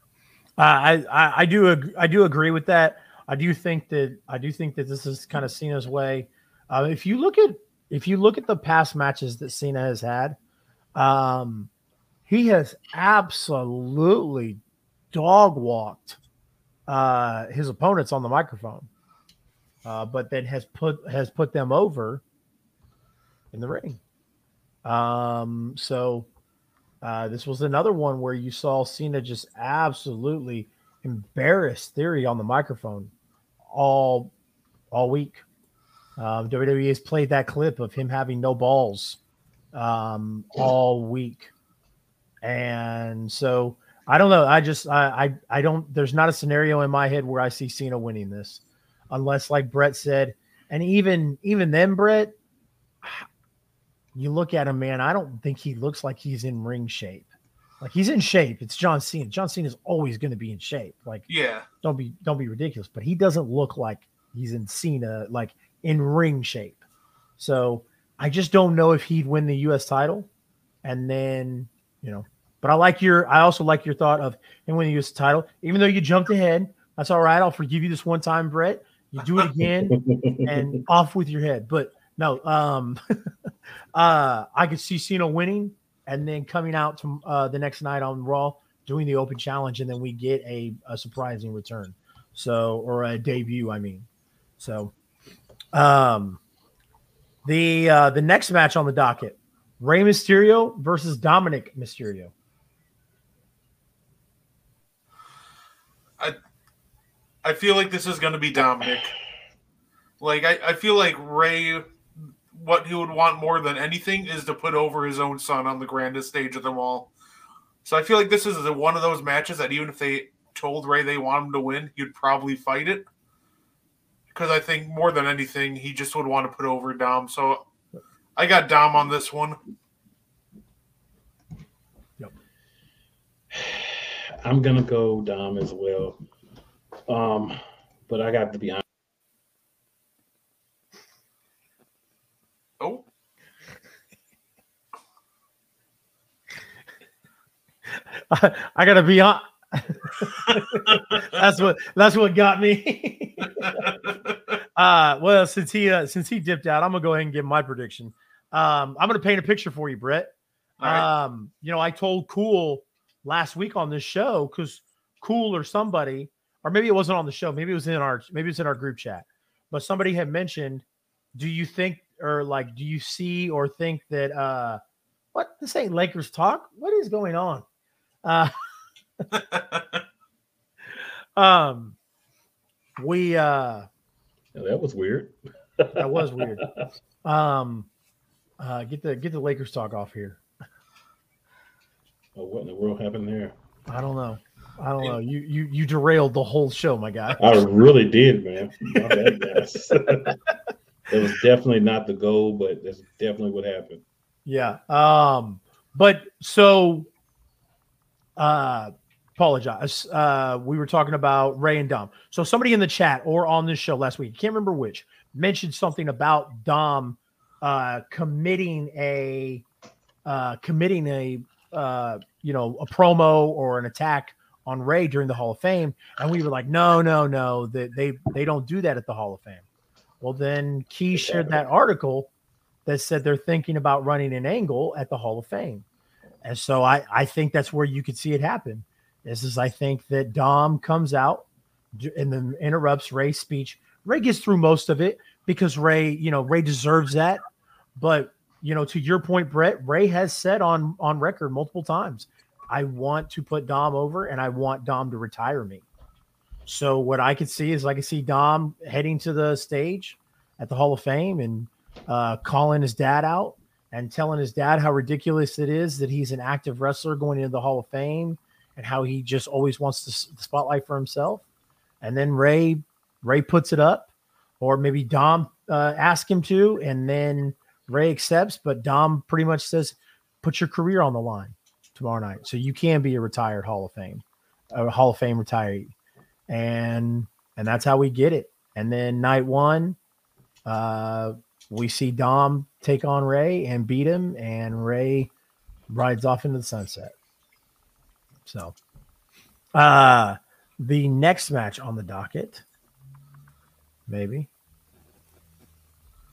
uh, I, I I do ag- I do agree with that. I do think that I do think that this is kind of Cena's way. Uh, if you look at if you look at the past matches that Cena has had, um, he has absolutely dog walked uh, his opponents on the microphone, uh, but then has put has put them over in the ring. Um, so uh, this was another one where you saw Cena just absolutely embarrass Theory on the microphone all all week. Um, W W E has played that clip of him having no balls um, all week. And so I don't know. I just I, I I don't there's not a scenario in my head where I see Cena winning this, unless, like Brett said, and even even then, Brett, you look at him, man, I don't think he looks like he's in ring shape. Like, he's in shape. It's John Cena. John Cena's always going to be in shape. Like, yeah, don't be don't be ridiculous. But he doesn't look like he's in Cena, like in ring shape. So I just don't know if he'd win the U S title. And then, you know, but I like your I also like your thought of him winning the U S title, even though you jumped ahead. That's all right. I'll forgive you this one time, Brett. You do it again and off with your head. But no, um, uh, I could see Cena winning and then coming out to, uh, the next night on Raw, doing the open challenge, and then we get a, a surprising return. So, or a debut, I mean. So, um, the uh, the next match on the docket, Rey Mysterio versus Dominic Mysterio. I I feel like this is going to be Dominic. Like, I, I feel like Rey, what he would want more than anything is to put over his own son on the grandest stage of them all. So I feel like this is one of those matches that even if they told Rey they want him to win, he'd probably fight it. Because I think more than anything, he just would want to put over Dom. So I got Dom on this one. Yep. I'm going to go Dom as well. Um, but I got to be honest. Oh, I, I gotta be on. that's what that's what got me. uh well, since he uh, since he dipped out, I'm gonna go ahead and give my prediction. Um, I'm gonna paint a picture for you, Brett. Right. Um, you know, I told Cool last week on this show, because Cool or somebody, or maybe it wasn't on the show, maybe it was in our maybe it was in our group chat, but somebody had mentioned, do you think? Or like, do you see or think that uh, what this ain't Lakers talk? What is going on? Uh, um, we uh, yeah, that was weird. That was weird. Um, uh, get the get the Lakers talk off here. Oh, what in the world happened there? I don't know. I don't know. You you you derailed the whole show, my guy. I really did, man. My bad, guys. It was definitely not the goal, but that's definitely what happened. Yeah. Um, but so, uh, apologize. Uh, we were talking about Rey and Dom. So somebody in the chat or on this show last week, can't remember which, mentioned something about Dom uh, committing a uh, committing a uh, you know a promo or an attack on Rey during the Hall of Fame, and we were like, no, no, no, that they, they they don't do that at the Hall of Fame. Well, then Key shared that article that said they're thinking about running an angle at the Hall of Fame. And so I, I think that's where you could see it happen. This is, I think, that Dom comes out and then interrupts Rey's speech. Rey gets through most of it because Rey, you know, Rey deserves that. But, you know, to your point, Brett, Rey has said on, on record multiple times, I want to put Dom over and I want Dom to retire me. So what I could see is I could see Dom heading to the stage at the Hall of Fame and uh, calling his dad out and telling his dad how ridiculous it is that he's an active wrestler going into the Hall of Fame and how he just always wants the, the spotlight for himself. And then Rey, Rey puts it up, or maybe Dom uh, asks him to, and then Rey accepts, but Dom pretty much says, put your career on the line tomorrow night. So you can be a retired Hall of Fame, a Hall of Fame retiree. And and that's how we get it. And then night one, uh, we see Dom take on Ray and beat him, and Ray rides off into the sunset. So uh, the next match on the docket, maybe,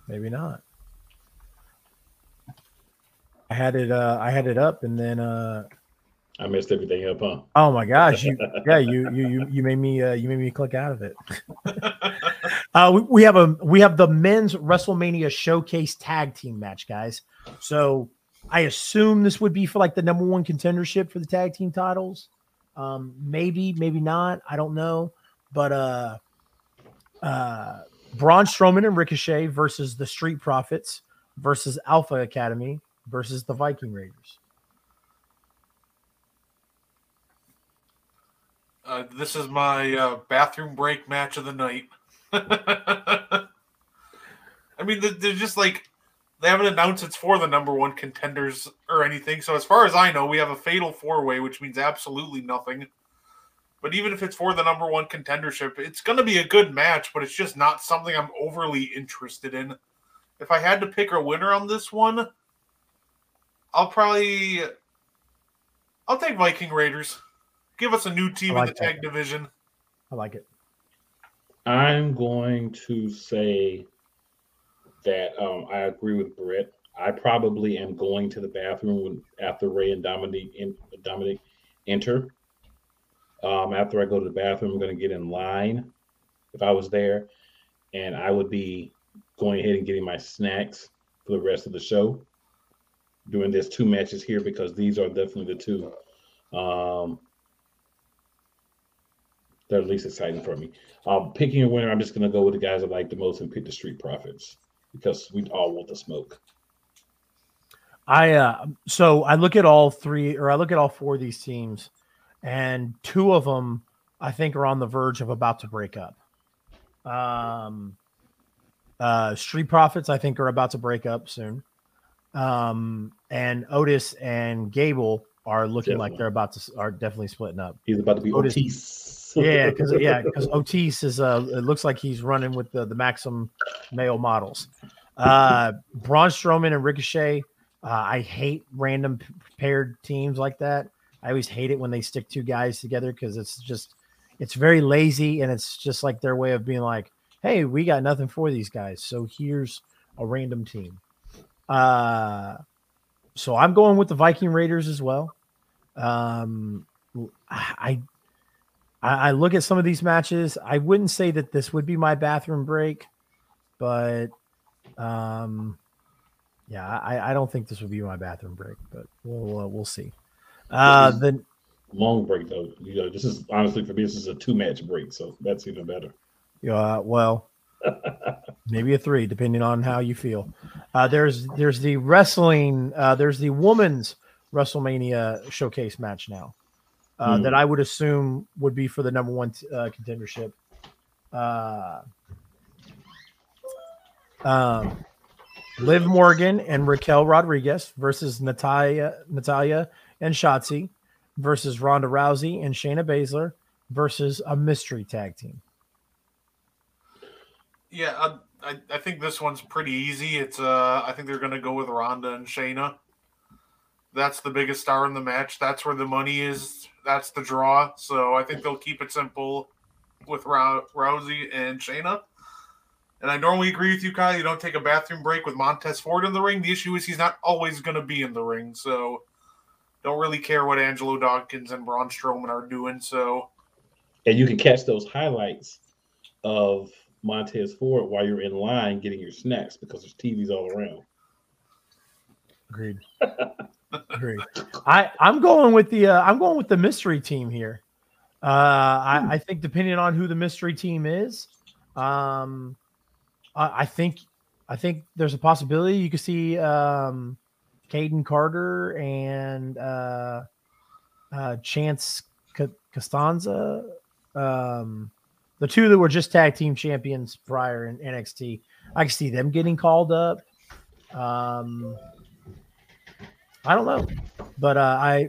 maybe not. I had it. Uh, I had it up, and then uh, I messed everything up, huh? Oh my gosh! You, yeah, you, you, you, you made me. Uh, you made me click out of it. uh, we, we have a we have the men's WrestleMania Showcase Tag Team match, guys. So I assume this would be for like the number one contendership for the tag team titles. Um, maybe, maybe not. I don't know. But uh, uh, Braun Strowman and Ricochet versus the Street Profits versus Alpha Academy versus the Viking Raiders. Uh, this is my uh, bathroom break match of the night. I mean, they're just like, they haven't announced it's for the number one contenders or anything. So as far as I know, we have a fatal four-way, which means absolutely nothing. But even if it's for the number one contendership, it's going to be a good match, but it's just not something I'm overly interested in. If I had to pick a winner on this one, I'll probably, I'll take Viking Raiders. Give us a new team like in the tag that. division. I like it. I'm going to say that um, I agree with Brett. I probably am going to the bathroom when, after Ray and Dominic, in, Dominic enter. Um, after I go to the bathroom, I'm going to get in line if I was there. And I would be going ahead and getting my snacks for the rest of the show. Doing this two matches here because these are definitely the two um, that are least exciting for me. Um, picking a winner, I'm just going to go with the guys I like the most and pick the Street Profits because we all want the smoke. I uh, so I look at all three, or I look at all four of these teams, and two of them I think are on the verge of about to break up. Um, uh, Street Profits I think are about to break up soon. Um, and Otis and Gable are looking definitely. like they're about to are definitely splitting up. He's about to be Otis. Otis. Yeah, because yeah, because Otis is uh, it looks like he's running with the, the Maxim male models. Uh, Braun Strowman and Ricochet. Uh, I hate random paired teams like that. I always hate it when they stick two guys together because it's just it's very lazy and it's just like their way of being like, hey, we got nothing for these guys, so here's a random team. Uh, so I'm going with the Viking Raiders as well. Um, I, I, I look at some of these matches. I wouldn't say that this would be my bathroom break, but, um, yeah, I, I don't think this would be my bathroom break, but we'll, uh, we'll see. Uh, the long break though, you know, this is honestly for me, this is a two match break. So that's even better. Yeah. Uh, well, maybe a three, depending on how you feel. Uh, there's there's the wrestling, uh, there's the women's WrestleMania showcase match now uh, mm. that I would assume would be for the number one uh, contendership. Uh, um, Liv Morgan and Raquel Rodriguez versus Natalia, Natalia and Shotzi versus Ronda Rousey and Shayna Baszler versus a mystery tag team. Yeah, I, I think this one's pretty easy. It's uh, I think they're going to go with Ronda and Shayna. That's the biggest star in the match. That's where the money is. That's the draw. So I think they'll keep it simple with Rousey and Shayna. And I normally agree with you, Kyle. You don't take a bathroom break with Montez Ford in the ring. The issue is he's not always going to be in the ring. So don't really care what Angelo Dawkins and Braun Strowman are doing. So, and you can catch those highlights of Montez Ford while you're in line getting your snacks because there's T Vs all around. Agreed. Agreed. I I'm going with the uh, I'm going with the mystery team here. Uh, I, I think depending on who the mystery team is, um, I, I think I think there's a possibility you could see um, Caden Carter and uh, uh, Chance C- Costanza. Um, The two that were just tag team champions prior in N X T, I can see them getting called up. Um, I don't know, but uh, I,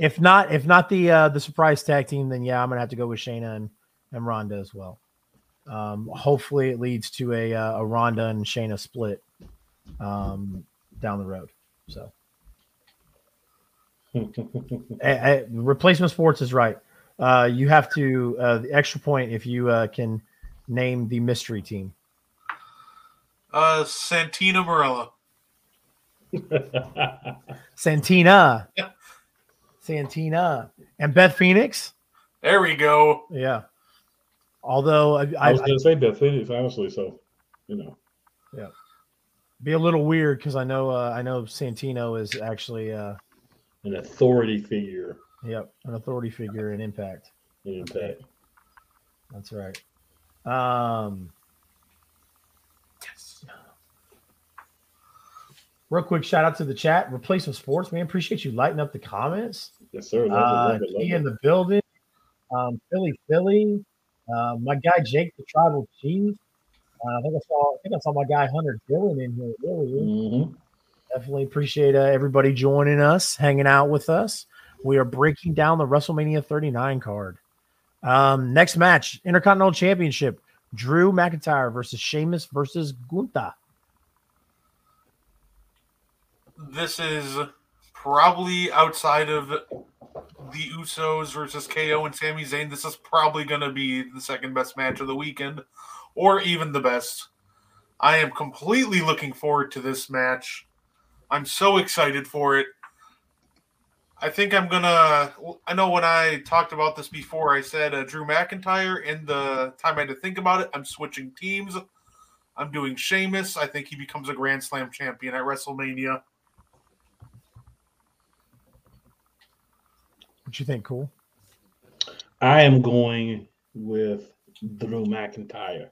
if not, if not the uh, the surprise tag team, then yeah, I'm gonna have to go with Shayna and, and Ronda as well. Um, hopefully it leads to a, a Ronda and Shayna split um, down the road. So I, I, replacement sports is right. Uh, you have to, uh, the extra point, if you uh, can name the mystery team. Uh, Santina Morella. Santina. Yeah. Santina. And Beth Phoenix. There we go. Yeah. Although I, I was going to say Beth Phoenix, honestly. So, you know, yeah, be a little weird because I know uh, I know Santino is actually uh, an authority figure. Yep, an authority figure in Impact. In Impact, okay. That's right. Um, yes. Real quick shout out to the chat. Replacement sports, man. Appreciate you lighting up the comments. Yes, sir. Love uh, it, love it, love in it. The building. Um, Philly, Philly. Uh, my guy Jake, the Tribal Chief. Uh, I think I saw. I think I saw my guy Hunter Dillon in here. Really, mm-hmm. Definitely appreciate uh, everybody joining us, hanging out with us. We are breaking down the WrestleMania thirty-nine card. Um, next match, Intercontinental Championship: Drew McIntyre versus Sheamus versus Gunther. This is probably outside of the Usos versus K O and Sami Zayn. This is probably going to be the second best match of the weekend, or even the best. I am completely looking forward to this match. I'm so excited for it. I think I'm going to... I know when I talked about this before, I said uh, Drew McIntyre, and the time I had to think about it, I'm switching teams. I'm doing Sheamus. I think he becomes a Grand Slam champion at WrestleMania. What you think, Cool? I am going with Drew McIntyre.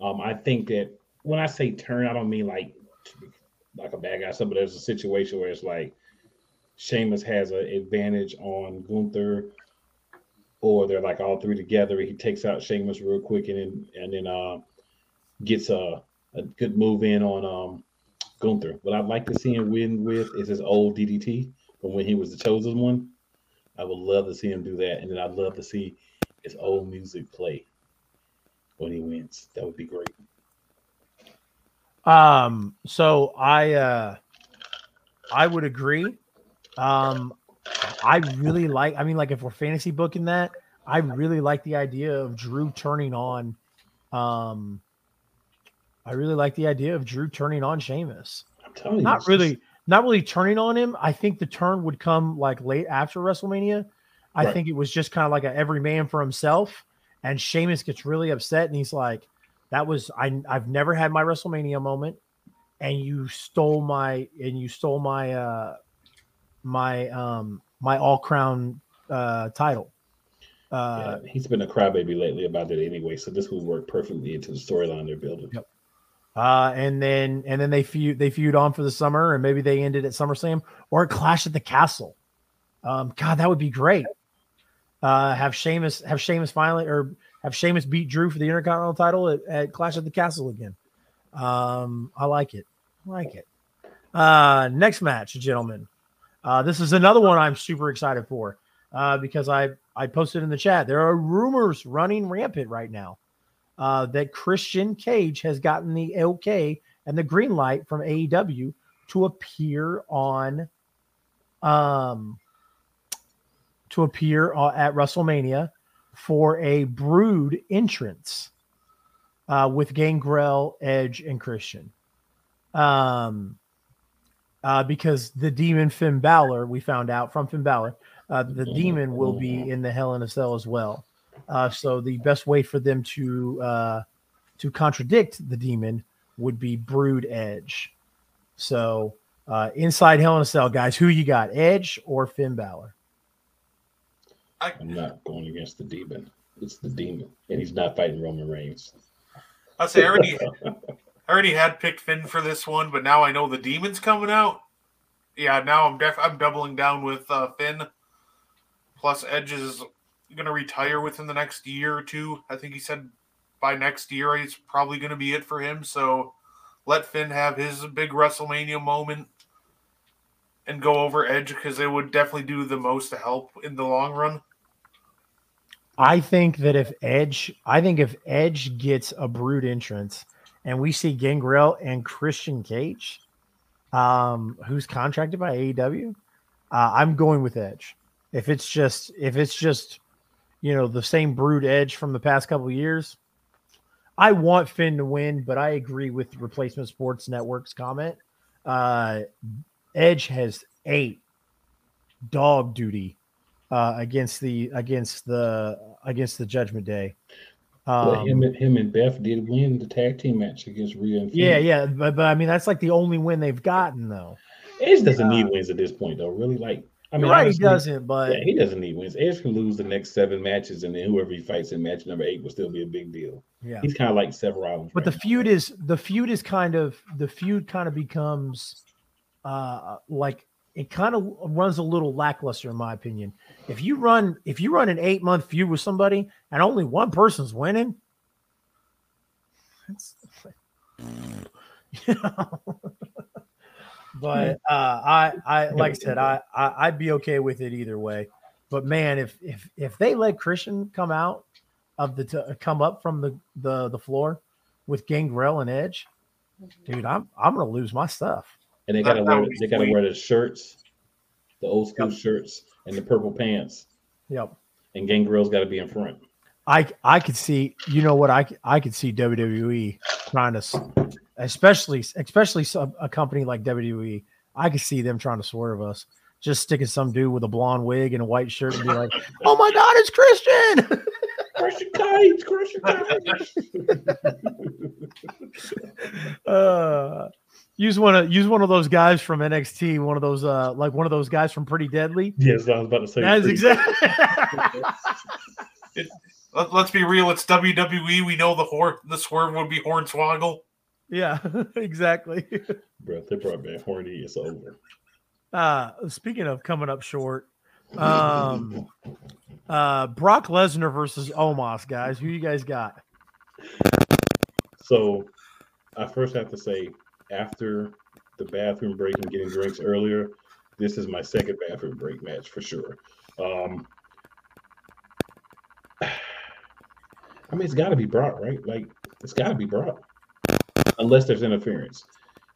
Um, I think that when I say turn, I don't mean like like a bad guy. But there's a situation where it's like Sheamus has an advantage on Gunther, or they're like all three together. He takes out Sheamus real quick, and then and then uh, gets a a good move in on um, Gunther. What I'd like to see him win with is his old D D T. But when he was the chosen one, I would love to see him do that. And then I'd love to see his old music play when he wins. That would be great. Um, so I uh I would agree. Um I really like I mean, like if we're fantasy booking that, I really like the idea of Drew turning on um I really like the idea of Drew turning on Sheamus. I'm telling you, not really. Not really turning on him. I think the turn would come like late after WrestleMania. I right. think it was just kind of like a every man for himself. And Sheamus gets really upset, and he's like, "That was I. I've never had my WrestleMania moment, and you stole my and you stole my uh, my um, my All Crown uh, title." Uh, yeah, he's been a crybaby lately about it anyway, so this would work perfectly into the storyline they're building. Yep. Uh, and then and then they feud they feud on for the summer, and maybe they ended at SummerSlam or a Clash at the Castle. Um, God, that would be great. Uh, have Sheamus have Sheamus finally or have Sheamus beat Drew for the Intercontinental title at, at Clash at the Castle again. Um, I like it. I like it. Uh, next match, gentlemen. Uh, this is another one I'm super excited for uh, because I I posted in the chat. There are rumors running rampant right now. Uh, that Christian Cage has gotten the okay and the green light from A E W to appear on, um, to appear uh, at WrestleMania for a Brood entrance uh, with Gangrel, Edge, and Christian, um, uh, because the Demon Finn Balor, we found out from Finn Balor, uh, the Demon will be in the Hell in a Cell as well. Uh, so the best way for them to uh, to contradict the Demon would be Brood Edge. So uh, inside Hell in a Cell, guys, who you got, Edge or Finn Balor? I'm not going against the Demon. It's the Demon, and he's not fighting Roman Reigns. I say I already, I already had picked Finn for this one, but now I know the Demon's coming out. Yeah, now I'm def- I'm doubling down with uh, Finn. Plus, Edge's going to retire within the next year or two. I think he said by next year it's probably going to be it for him. So let Finn have his big WrestleMania moment and go over Edge because they would definitely do the most to help in the long run. I think that if Edge, I think if Edge gets a Brood entrance and we see Gangrel and Christian Cage, um, who's contracted by A E W, uh, I'm going with Edge. If it's just, if it's just, you know, the same Brood Edge from the past couple of years, I want Finn to win, but I agree with Replacement Sports Network's comment. Uh, Edge has eight dog duty uh, against the against the against the Judgment Day. Um, well, him and him and Beth did win the tag team match against Rhea and Finn. Yeah, yeah, but, but I mean that's like the only win they've gotten though. Edge doesn't uh, need wins at this point though. Really, like I mean, right? He doesn't, but yeah, he doesn't need wins. Edge can lose the next seven matches, and then whoever he fights in match number eight will still be a big deal. Yeah, he's kind of like Severino. But right the now. feud is the feud is kind of the feud kind of becomes uh, like. It kind of runs a little lackluster, in my opinion. If you run, if you run an eight month feud with somebody and only one person's winning, that's, you know. But uh, I, I, like I said, I, I, I'd be okay with it either way. But man, if if if they let Christian come out of the t- come up from the, the the floor with Gangrel and Edge, dude, I'm I'm gonna lose my stuff. And they gotta wear they gotta wear the shirts, the old school yep. shirts, and the purple pants. Yep. And Gangrel's got to be in front. I I could see, you know what I I could see W W E trying to, especially especially a company like W W E. I could see them trying to swerve us, just sticking some dude with a blonde wig and a white shirt and be like, "Oh my God, it's Christian." Christian Cage, Christian Cage. uh, use one of use one of those guys from N X T, one of those uh, like one of those guys from Pretty Deadly. Yes, I was about to say. That's exactly. it, let, let's be real. It's W W E. We know the hor- the swerve would be Hornswoggle. Yeah, exactly. Bro, they brought back Horny. It's over. Uh, speaking of coming up short. Um, uh, Brock Lesnar versus Omos, guys. Who you guys got? So, I first have to say, after the bathroom break and getting drinks earlier, this is my second bathroom break match for sure. Um, I mean, it's got to be Brock, right? Like, it's got to be Brock, unless there's interference.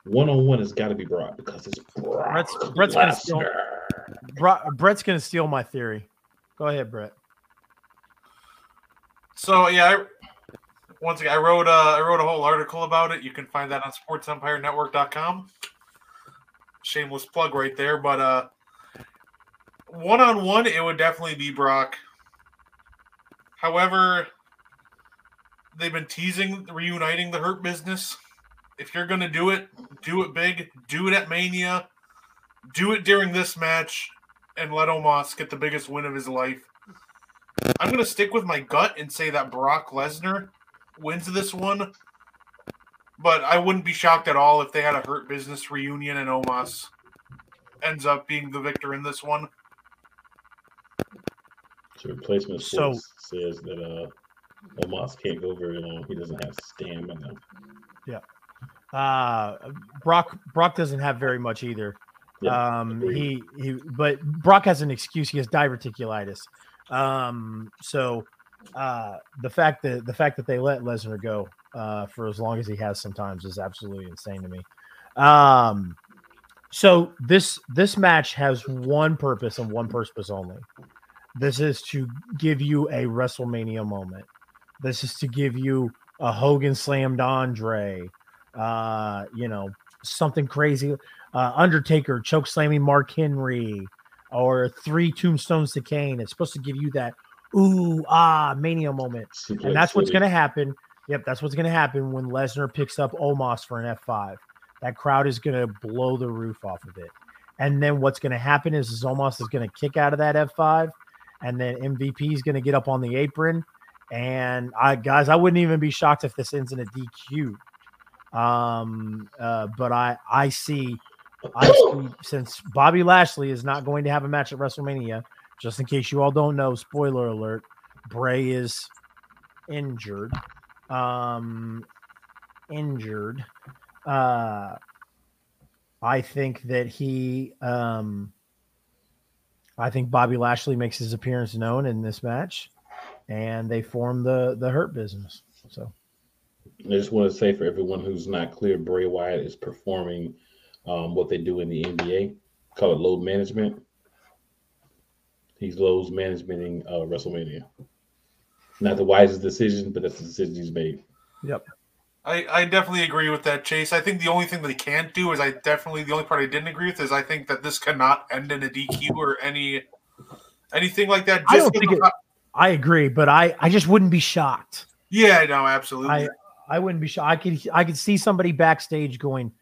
One on one has got to be Brock because it's Brock. Brett's, Brett's gonna steal. Brock, Brett's gonna steal my theory. Go ahead, Brett. So yeah, I, once again, I wrote uh, I wrote a whole article about it. You can find that on sports empire network dot com. Shameless plug right there, but uh, one on one, it would definitely be Brock. However, they've been teasing reuniting the Hurt Business. If you're going to do it, do it big. Do it at Mania. Do it during this match and let Omos get the biggest win of his life. I'm going to stick with my gut and say that Brock Lesnar wins this one. But I wouldn't be shocked at all if they had a Hurt Business reunion and Omos ends up being the victor in this one. So Replacement Sports so, says that uh, Omos can't go very long. He doesn't have stamina. Yeah. Uh, Brock Brock doesn't have very much either. Yeah, um, he he, but Brock has an excuse. He has diverticulitis. Um, so uh, the fact that the fact that they let Lesnar go uh, for as long as he has sometimes is absolutely insane to me. Um, so this this match has one purpose and one purpose only. This is to give you a WrestleMania moment. This is to give you a Hogan slammed Andre. Uh, you know, something crazy, uh, Undertaker choke slamming Mark Henry, or three tombstones to Kane. It's supposed to give you that ooh ah Mania moment, Suplex and that's City. What's going to happen. Yep, that's what's going to happen when Lesnar picks up Omos for an F five. That crowd is going to blow the roof off of it, and then what's going to happen is, is Omos is going to kick out of that F five, and then M V P is going to get up on the apron, and I guys, I wouldn't even be shocked if this ends in a D Q. Um, uh, but I, I see, I see, since Bobby Lashley is not going to have a match at WrestleMania, just in case you all don't know, spoiler alert, Bray is injured, um, injured. Uh, I think that he, um, I think Bobby Lashley makes his appearance known in this match, and they formed the the Hurt Business. So I just want to say for everyone who's not clear, Bray Wyatt is performing um, what they do in the N B A, call it load management. He's load managementing uh, WrestleMania. Not the wisest decision, but that's the decision he's made. Yep. I, I definitely agree with that, Chase. I think the only thing that he can't do is I definitely the only part I didn't agree with is I think that this cannot end in a D Q or any anything like that. Just I don't think it, not... I agree, but I, I just wouldn't be shocked. Yeah, no, absolutely. I, I wouldn't be shocked. I could I could see somebody backstage going,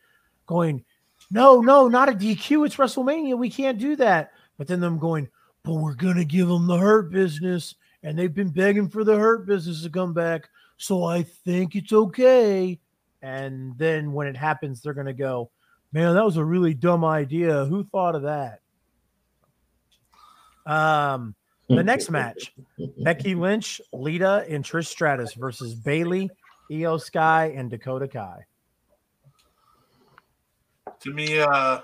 going, no, no, not a D Q. It's WrestleMania. We can't do that. But then them going, but we're gonna give them the Hurt Business, and they've been begging for the Hurt Business to come back. So I think it's okay. And then when it happens, they're going to go, man, that was a really dumb idea. Who thought of that? Um, the next match, Becky Lynch, Lita, and Trish Stratus versus Bayley, Io Sky, and Dakota Kai. To me, uh,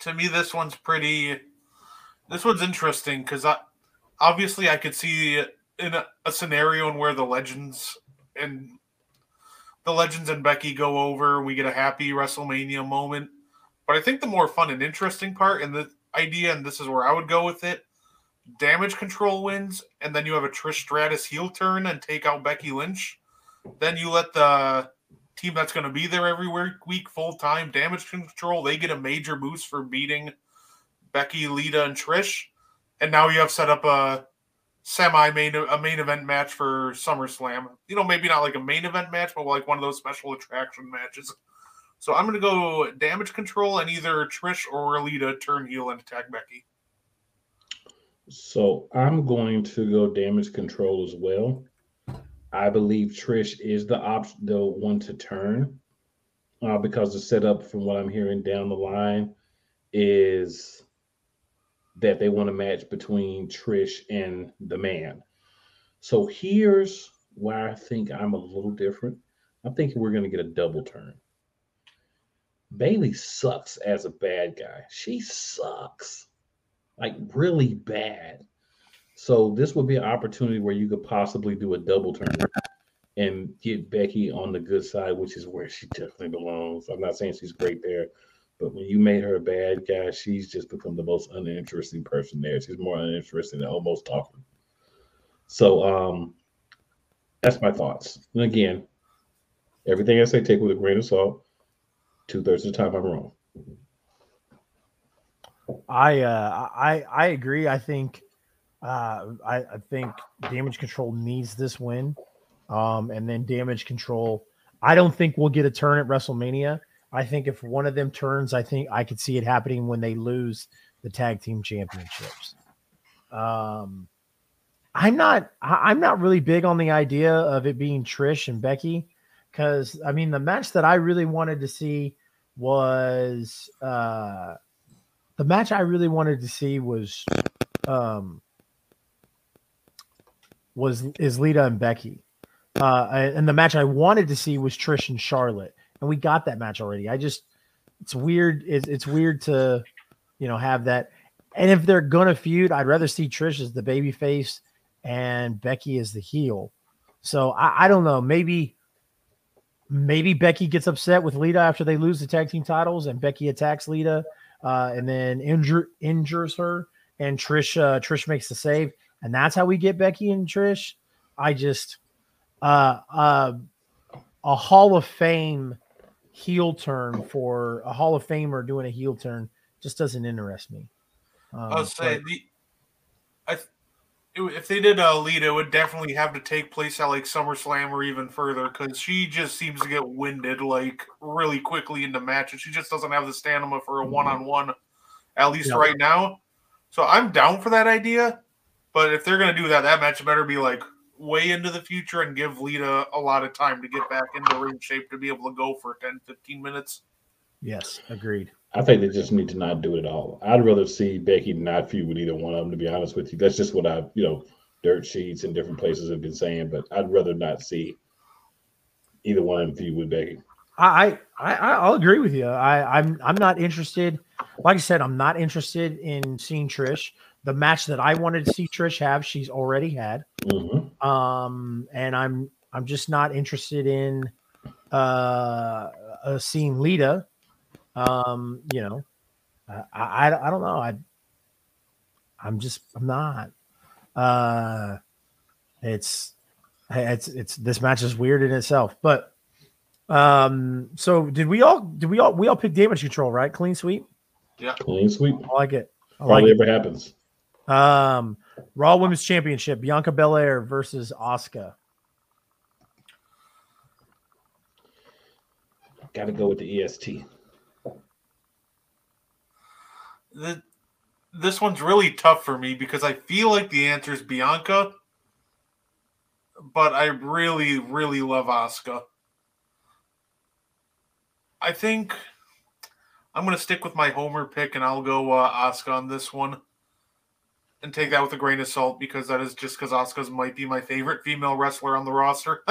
to me, this one's pretty, this one's interesting because I, obviously I could see in a, a scenario in where the legends and the legends and Becky go over, we get a happy WrestleMania moment. But I think the more fun and interesting part and the idea, and this is where I would go with it, Damage Control wins, and then you have a Trish Stratus heel turn and take out Becky Lynch. Then you let the team that's going to be there every week full-time, Damage Control, they get a major boost for beating Becky, Lita, and Trish. And now you have set up a semi main a main event match for SummerSlam. You know, maybe not like a main event match, but like one of those special attraction matches. So I'm gonna go Damage Control and either Trish or Lita turn heel and attack Becky. So I'm going to go Damage Control as well. I believe Trish is the option, the one to turn, uh, because the setup, from what I'm hearing down the line, is that they want a match between Trish and the Man. So here's why I think I'm a little different. I'm thinking we're going to get a double turn. Bayley sucks as a bad guy. She sucks. Like, really bad. So this would be an opportunity where you could possibly do a double turn and get Becky on the good side, which is where she definitely belongs. I'm not saying she's great there, but when you made her a bad guy, she's just become the most uninteresting person there. She's more uninteresting than almost often. So um, that's my thoughts. And again, everything I say, take with a grain of salt. Two-thirds of the time, I'm wrong. I uh, I I agree. I think uh, I, I think Damage Control needs this win, um, and then Damage Control. I don't think we'll get a turn at WrestleMania. I think if one of them turns, I think I could see it happening when they lose the tag team championships. Um, I'm not, I'm not really big on the idea of it being Trish and Becky, because I mean the match that I really wanted to see was uh, the match I really wanted to see was um, was is Lita and Becky, uh, and the match I wanted to see was Trish and Charlotte. And we got that match already. I just, it's weird. It's, it's weird to, you know, have that. And if they're going to feud, I'd rather see Trish as the baby face and Becky as the heel. So I, I don't know. Maybe, maybe Becky gets upset with Lita after they lose the tag team titles and Becky attacks Lita uh, and then injure, injures her. And Trish, uh, Trish makes the save. And that's how we get Becky and Trish. I just, uh, uh, a Hall of Fame heel turn for a Hall of Famer doing a heel turn just doesn't interest me. Um, I'll say the, I th- if they did uh, Lita, it would definitely have to take place at like SummerSlam or even further because she just seems to get winded like really quickly in the match, and she just doesn't have the stamina for a one-on-one, at least yeah. right now. So I'm down for that idea, but if they're gonna do that, that match better be like way into the future and give Lita a lot of time to get back into ring shape to be able to go for ten, fifteen minutes. Yes, agreed. I think they just need to not do it at all. I'd rather see Becky not feud with either one of them, to be honest with you. That's just what I, you know, dirt sheets and different places have been saying, but I'd rather not see either one of them feud with Becky. I, I, I'll agree with you. I, I'm, I'm not interested. Like I said, I'm not interested in seeing Trish. The match that I wanted to see Trish have, she's already had. Mm-hmm. Um, and I'm I'm just not interested in uh, uh seeing Lita. Um, you know, I, I I don't know. I I'm just I'm not. Uh, it's it's it's this match is weird in itself, but. Um, so did we all, did we all, we all pick damage control, right? Clean sweep. Yeah. Clean sweep. I like it. I like it. Probably ever happens. Um, Raw Women's Championship, Bianca Belair versus Asuka. Got to go with the E S T. The, this one's really tough for me because I feel like the answer is Bianca, but I really, really love Asuka. I think I'm going to stick with my Homer pick, and I'll go uh, Asuka on this one and take that with a grain of salt because that is just because Asuka's might be my favorite female wrestler on the roster.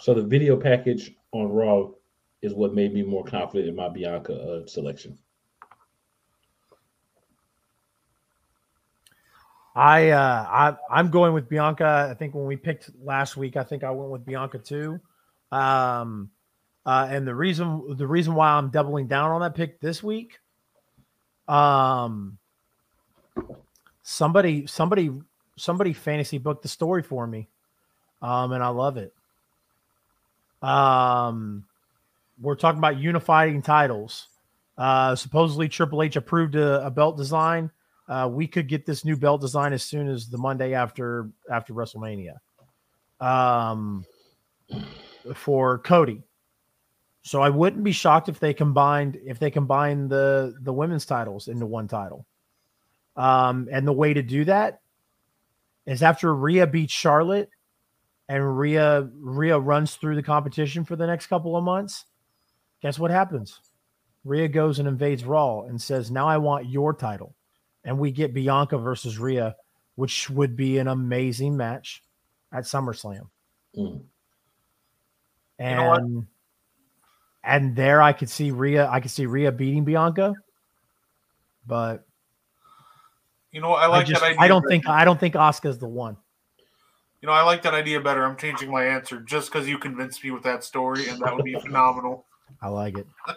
So the video package on Raw is what made me more confident in my Bianca uh, selection. I, uh, I, I'm going with Bianca. I think when we picked last week, I think I went with Bianca too. Um, Uh, and the reason the reason why I'm doubling down on that pick this week, um, somebody somebody somebody fantasy booked the story for me, um, and I love it. Um, we're talking about unifying titles. Uh, supposedly Triple H approved a, a belt design. Uh, we could get this new belt design as soon as the Monday after after WrestleMania, um, for Cody. So I wouldn't be shocked if they combined if they combined the, the women's titles into one title. Um, and the way to do that is after Rhea beats Charlotte and Rhea Rhea runs through the competition for the next couple of months, guess what happens? Rhea goes and invades Raw and says, "Now I want your title." And we get Bianca versus Rhea, which would be an amazing match at SummerSlam. Mm. And you know what? And there, I could see Rhea. I could see Rhea beating Bianca, but you know, I like I just, that idea. I don't better. think I don't think Asuka's the one. You know, I like that idea better. I'm changing my answer just because you convinced me with that story, and that would be phenomenal. I like it. I,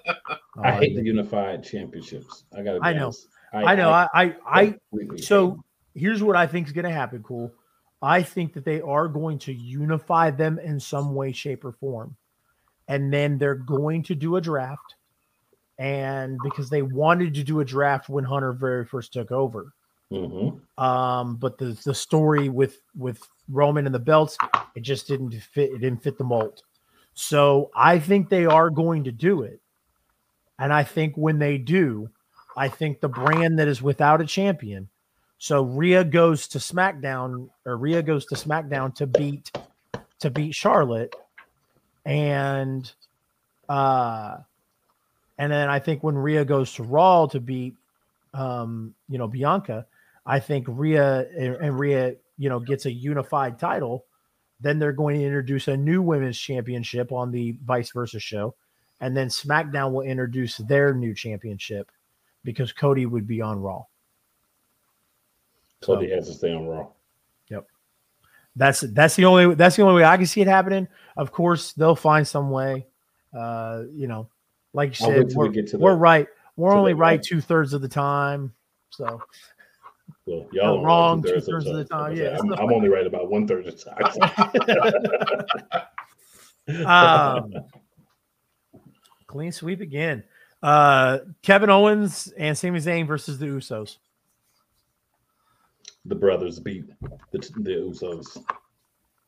I like hate it. The unified championships. I gotta. Be I know. I, I know. I. I. I, I so here's what I think is going to happen. Cool. I think that they are going to unify them in some way, shape, or form. And then they're going to do a draft, and because they wanted to do a draft when Hunter very first took over, mm-hmm. um, but the the story with with Roman and the belts, it just didn't fit. It didn't fit the mold. So I think they are going to do it, and I think when they do, I think the brand that is without a champion. So Rhea goes to SmackDown, or Rhea goes to SmackDown to beat to beat Charlotte. And uh, and then I think when Rhea goes to Raw to beat, um, you know, Bianca, I think Rhea and, and Rhea, you know, gets a unified title. Then they're going to introduce a new women's championship on the Vice Versa show. And then SmackDown will introduce their new championship because Cody would be on Raw. Cody so. has to stay on Raw. That's that's the only that's the only way I can see it happening. Of course, they'll find some way. Uh, you know, like you said, we're, we get to we're the, right. We're only right two thirds of the time. So, well, y'all are wrong two thirds of the time. Yeah, I'm, I'm only right about one third of the time. um, clean sweep again. Uh, Kevin Owens and Sami Zayn versus the Usos. The brothers beat the, the Usos.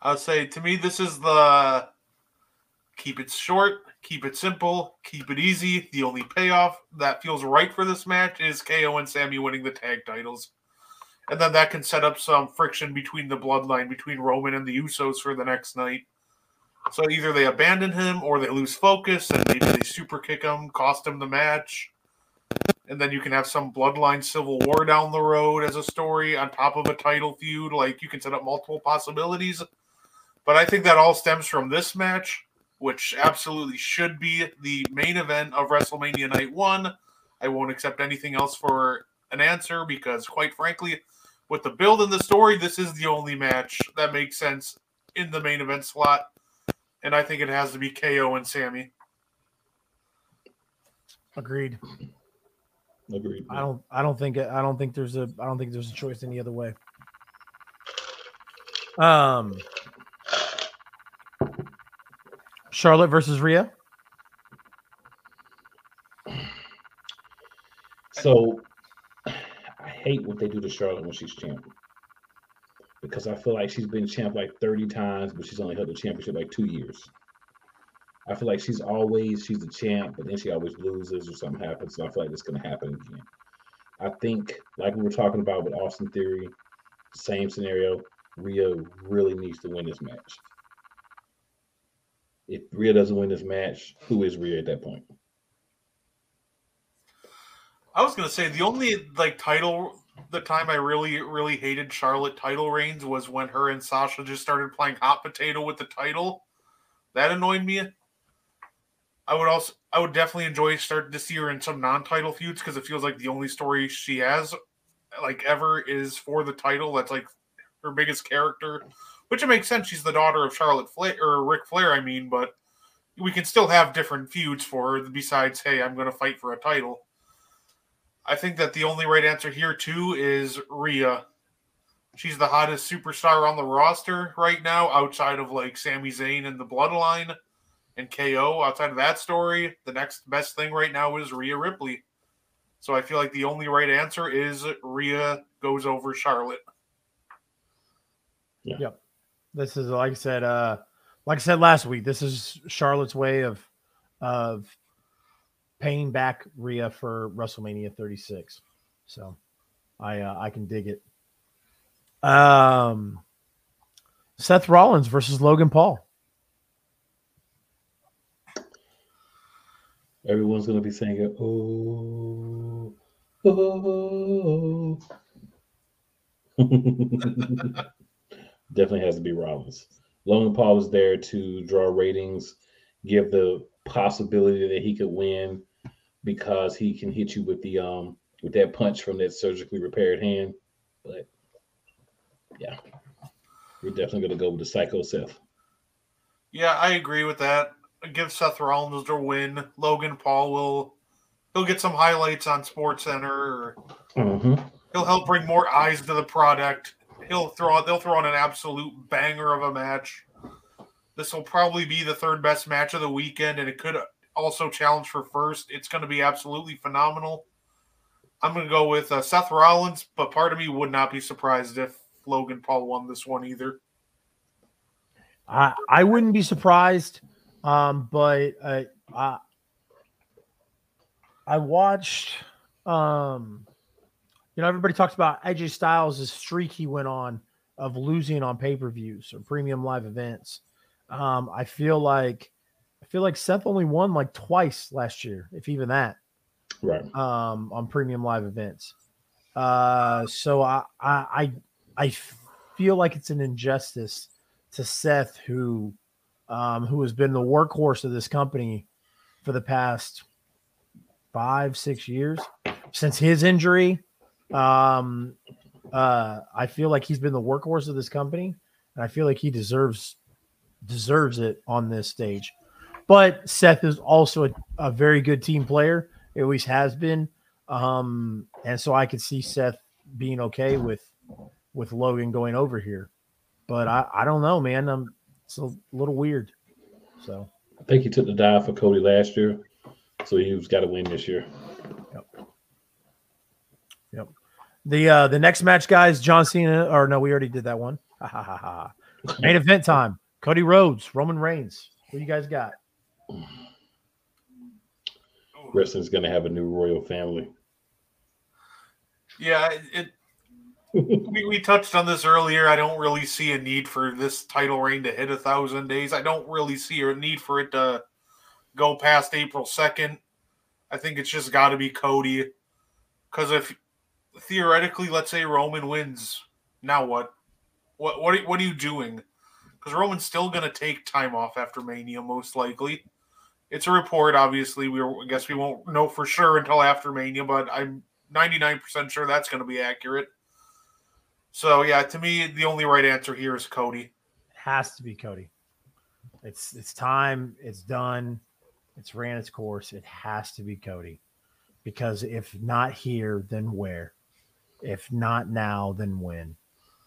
I'll say, to me, this is the keep it short, keep it simple, keep it easy. The only payoff that feels right for this match is K O and Sami winning the tag titles. And then that can set up some friction between the bloodline, between Roman and the Usos for the next night. So either they abandon him or they lose focus and maybe they super kick him, cost him the match. And then you can have some bloodline civil war down the road as a story on top of a title feud. Like, you can set up multiple possibilities. But I think that all stems from this match, which absolutely should be the main event of WrestleMania Night one. I won't accept anything else for an answer because, quite frankly, With the build and the story, this is the only match that makes sense in the main event slot. And I think it has to be K O and Sammy. Agreed. Agreed. I don't I don't think I don't think there's a I don't think there's a choice any other way. Um Charlotte versus Rhea. So I hate what they do to Charlotte when she's champ, because I feel like she's been champ like thirty times, but she's only held the championship like two years. I feel like she's always, she's the champ, but then she always loses or something happens. So I feel like it's going to happen again. I think, like we were talking about with Austin Theory, same scenario, Rhea really needs to win this match. If Rhea doesn't win this match, who is Rhea at that point? I was going to say the only like title, the time I really, really hated Charlotte title reigns was when her and Sasha just started playing hot potato with the title. That annoyed me. I would also, I would definitely enjoy starting to see her in some non-title feuds, because it feels like the only story she has, like ever, is for the title. That's like her biggest character, which it makes sense. She's the daughter of Charlotte Flair or Ric Flair, I mean, but we can still have different feuds for her besides, hey, I'm going to fight for a title. I think that the only right answer here too is Rhea. She's the hottest superstar on the roster right now, outside of like Sami Zayn and the Bloodline. And K O, outside of that story, the next best thing right now is Rhea Ripley. So I feel like the only right answer is Rhea goes over Charlotte. Yeah. Yep. This is, like I said, uh, like I said last week, this is Charlotte's way of of paying back Rhea for WrestleMania thirty-six. So I uh, I can dig it. Um, Seth Rollins versus Logan Paul. Everyone's going to be saying, oh, oh, oh. Definitely has to be Rollins. Logan Paul was there to draw ratings, give the possibility that he could win, because he can hit you with the um with that punch from that surgically repaired hand. But, yeah, we're definitely going to go with the Psycho Seth. Yeah, I agree with that. Give Seth Rollins their win. Logan Paul will he'll get some highlights on SportsCenter. Or mm-hmm. He'll help bring more eyes to the product. He'll throw they'll throw on an absolute banger of a match. This will probably be the third best match of the weekend, and it could also challenge for first. It's going to be absolutely phenomenal. I'm going to go with uh, Seth Rollins, but part of me would not be surprised if Logan Paul won this one either. I I wouldn't be surprised. Um, but uh, I I watched, um, you know, everybody talks about A J Styles' streak he went on of losing on pay-per-views or premium live events. Um, I feel like I feel like Seth only won like twice last year, if even that, right? Um, on premium live events. Uh, so I I I feel like it's an injustice to Seth, who. Um, who has been the workhorse of this company for the past five, six years since his injury. Um, uh, I feel like he's been the workhorse of this company, and I feel like he deserves deserves it on this stage. But Seth is also a, a very good team player. It always has been, um, and so I could see Seth being okay with with Logan going over here. But I, I don't know, man. I'm. It's a little weird. So I think he took the dive for Cody last year, so he's got to win this year. Yep. Yep. The uh, the next match, guys, John Cena. Or no, we already did that one. Ha ha ha ha. Main event time. Cody Rhodes, Roman Reigns. What do you guys got? Wrestling's gonna have a new royal family. Yeah. It. we, we touched on this earlier. I don't really see a need for this title reign to hit a thousand days. I don't really see a need for it to go past April second. I think it's just got to be Cody. Because if theoretically, let's say Roman wins, now what? What what, what are you doing? Because Roman's still going to take time off after Mania, most likely. It's a report, obviously. We were, I guess we won't know for sure until after Mania, but I'm ninety-nine percent sure that's going to be accurate. So, yeah, to me, the only right answer here is Cody. It has to be Cody. It's it's time. It's done. It's ran its course. It has to be Cody. Because if not here, then where? If not now, then when?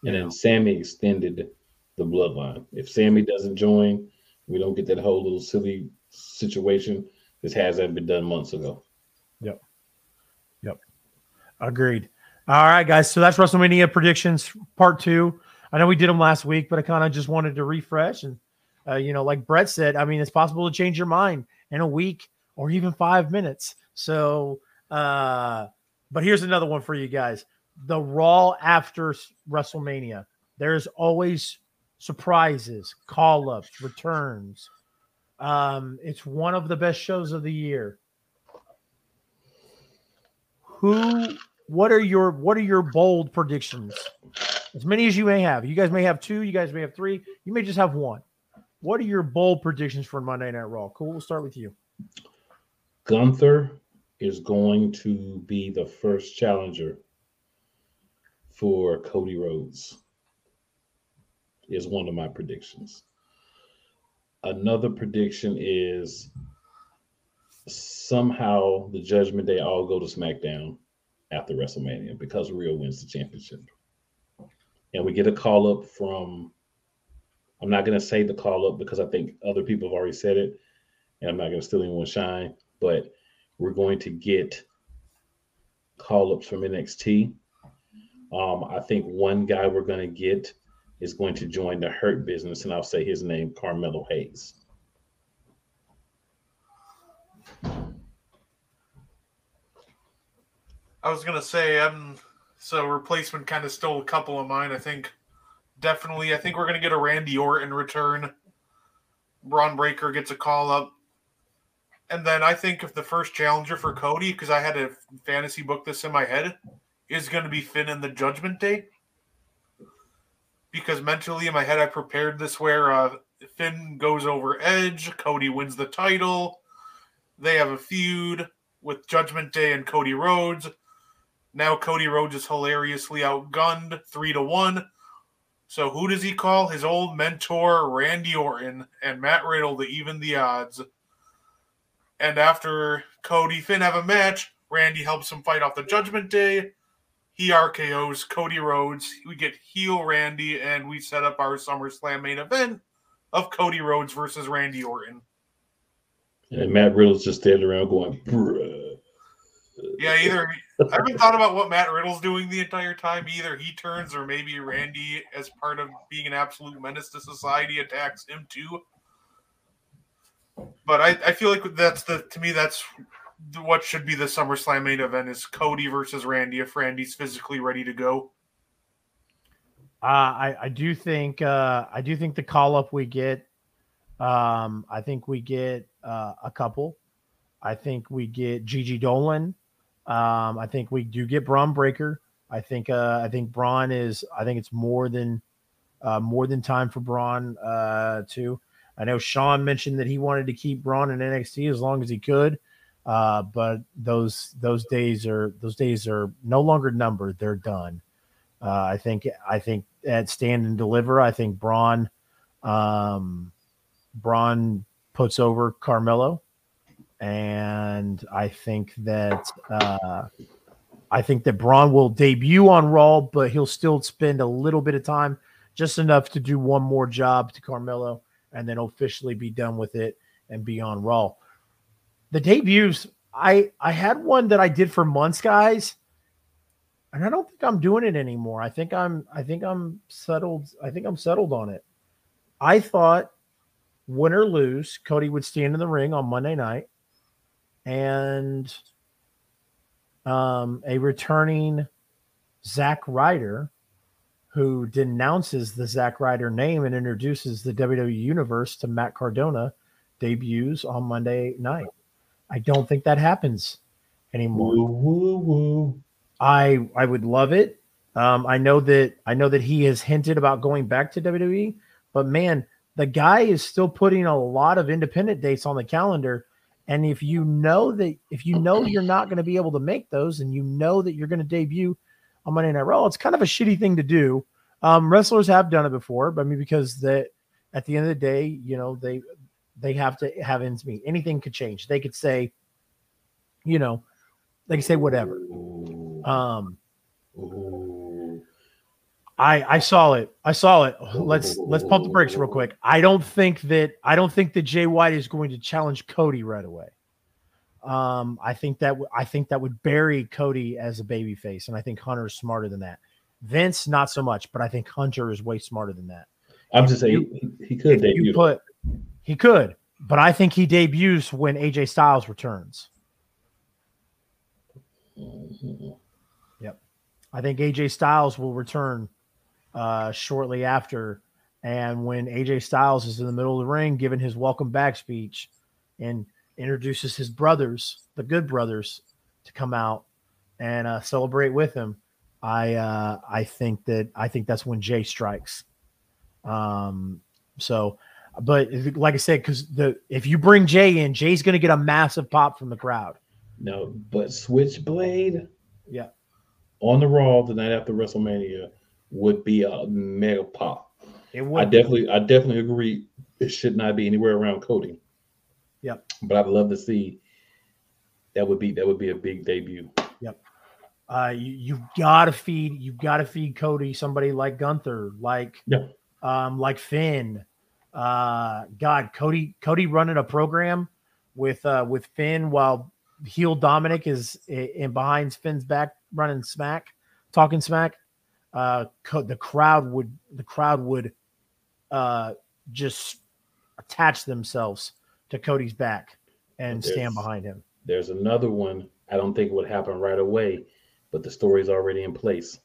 And then Sammy extended the bloodline. If Sammy doesn't join, we don't get that whole little silly situation. This hasn't been done months ago. Yep. Yep. Agreed. All right, guys. So that's WrestleMania predictions part two. I know we did them last week, but I kind of just wanted to refresh. And, uh, you know, like Brett said, I mean, it's possible to change your mind in a week or even five minutes. So, uh, but here's another one for you guys. The Raw after WrestleMania. There's always surprises, call-ups, returns. Um, it's one of the best shows of the year. Who, what are your, what are your bold predictions? As many as you may have. You guys may have two. You guys may have three. You may just have one. What are your bold predictions for Monday Night Raw? Cool. We'll start with you. Gunther is going to be the first challenger for Cody Rhodes is one of my predictions. Another prediction is somehow the Judgment Day all go to SmackDown after WrestleMania because Rhea wins the championship. And we get a call-up from, I'm not going to say the call-up because I think other people have already said it, and I'm not going to steal anyone's shine, but we're going to get call-ups from N X T. Um, I think one guy we're going to get is going to join the Hurt Business, and I'll say his name, Carmelo Hayes. I was going to say, um, so replacement kind of stole a couple of mine, I think. Definitely, I think we're going to get a Randy Orton return. Braun Breaker gets a call-up. And then I think if the first challenger for Cody, because I had a fantasy book this in my head, is going to be Finn in the Judgment Day. Because mentally in my head I prepared this where uh, Finn goes over Edge, Cody wins the title, they have a feud with Judgment Day and Cody Rhodes. Now Cody Rhodes is hilariously outgunned three to one. So who does he call? His old mentor Randy Orton and Matt Riddle to even the odds. And after Cody Finn have a match, Randy helps him fight off the Judgment Day. He R K Os Cody Rhodes. We get heel Randy, and we set up our SummerSlam main event of Cody Rhodes versus Randy Orton. And Matt Riddle's just standing around going, bruh. Yeah, either I haven't thought about what Matt Riddle's doing the entire time. Either he turns, or maybe Randy, as part of being an absolute menace to society, attacks him too. But I, I feel like that's the to me that's. What should be the SummerSlam main event is Cody versus Randy if Randy's physically ready to go. Uh, I, I do think uh, I do think the call up we get. Um, I think we get uh, a couple. I think we get Gigi Dolan. Um, I think we do get Braun Breaker. I think uh, I think Braun is. I think it's more than uh, more than time for Braun uh, too. I know Shawn mentioned that he wanted to keep Braun in N X T as long as he could. Uh, but those those days are those days are no longer numbered. They're done. Uh, I think I think at Stand and Deliver, I think Braun um, Braun puts over Carmelo, and I think that uh, I think that Braun will debut on Raw, but he'll still spend a little bit of time, just enough to do one more job to Carmelo, and then officially be done with it and be on Raw. The debuts, I, I had one that I did for months, guys, and I don't think I'm doing it anymore. I think I'm I think I'm settled. I think I'm settled on it. I thought, win or lose, Cody would stand in the ring on Monday night, and um, a returning Zack Ryder, who denounces the Zack Ryder name and introduces the W W E Universe to Matt Cardona, debuts on Monday night. I don't think that happens anymore. Woo, woo, woo. I I would love it. Um, I know that I know that he has hinted about going back to W W E, but man, the guy is still putting a lot of independent dates on the calendar. And if you know that if you know you're not going to be able to make those, and you know that you're going to debut on Monday Night Raw. It's kind of a shitty thing to do. Um, wrestlers have done it before, but I mean, because the, at the end of the day, you know, they, they have to have ends meet. Anything could change. They could say, you know, they could say whatever. Um, I, I saw it. I saw it. Let's, let's pump the brakes real quick. I don't think that, I don't think that Jay White is going to challenge Cody right away. Um, I think that, w- I think that would bury Cody as a babyface. And I think Hunter is smarter than that. Vince, not so much, but I think Hunter is way smarter than that. I'm just saying he, he could debut. You put, he could, but I think he debuts when A J Styles returns. Yep. I think A J Styles will return uh, shortly after. And when A J Styles is in the middle of the ring, giving his welcome back speech and introduces his brothers, the Good Brothers, to come out and uh, celebrate with him, I uh, I think that I think that's when Jay strikes. Um, so, but like I said, because the if you bring Jay in, Jay's going to get a massive pop from the crowd. No, but Switchblade, yeah, on the Raw the night after WrestleMania would be a mega pop. It would. I definitely, I definitely agree. It should not be anywhere around Cody. Yep. But I'd love to see. That would be that would be a big debut. Yep. Uh, you, you've got to feed, you've got to feed Cody somebody like Gunther, like, yeah. um, like Finn. Uh, God, Cody, Cody running a program with uh, with Finn while heel Dominic is in behind Finn's back, running smack, talking smack. Uh, co- the crowd would the crowd would uh, just attach themselves to Cody's back and there's, stand behind him. There's another one. I don't think it would happen right away, but the story's already in place.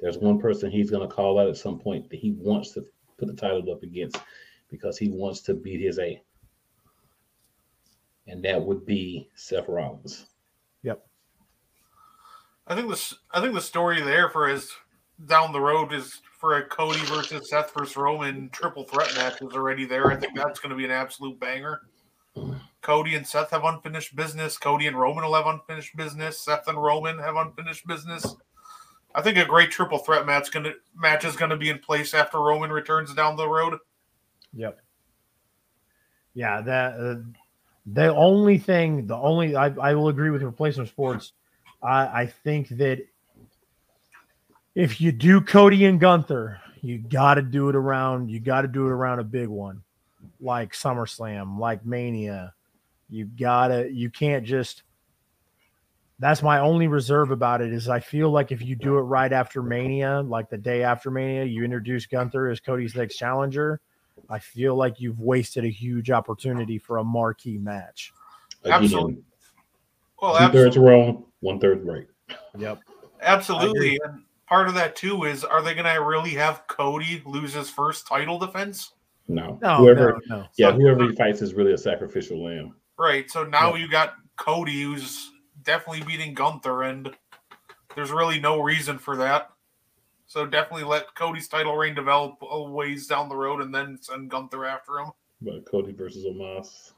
There's one person he's going to call out at some point that he wants to put the title up against because he wants to beat his A. And that would be Seth Rollins. Yep. I think this. I think the story there for his down the road is for a Cody versus Seth versus Roman triple threat match is already there. I think that's going to be an absolute banger. Cody and Seth have unfinished business. Cody and Roman will have unfinished business. Seth and Roman have unfinished business. I think a great triple threat match, gonna, match is going to be in place after Roman returns down the road. Yep. Yeah, that uh, the only thing, the only I, I will agree with Replacement Sports. I, I think that if you do Cody and Gunther, you got to do it around. You got to do it around a big one, like SummerSlam, like Mania. You gotta, you can't just, that's my only reserve about it is I feel like if you do it right after Mania, like the day after Mania, you introduce Gunther as Cody's next challenger. I feel like you've wasted a huge opportunity for a marquee match. Absolutely. Well, two absolutely. Thirds wrong, one third right. Yep. Absolutely. And part of that too is, are they going to really have Cody lose his first title defense? No. no, whoever, no, no. yeah, so, whoever he fights is really a sacrificial lamb. Right. So now yeah. you got Cody, who's definitely beating Gunther, and there's really no reason for that. So definitely let Cody's title reign develop a ways down the road, and then send Gunther after him. But Cody versus Omos.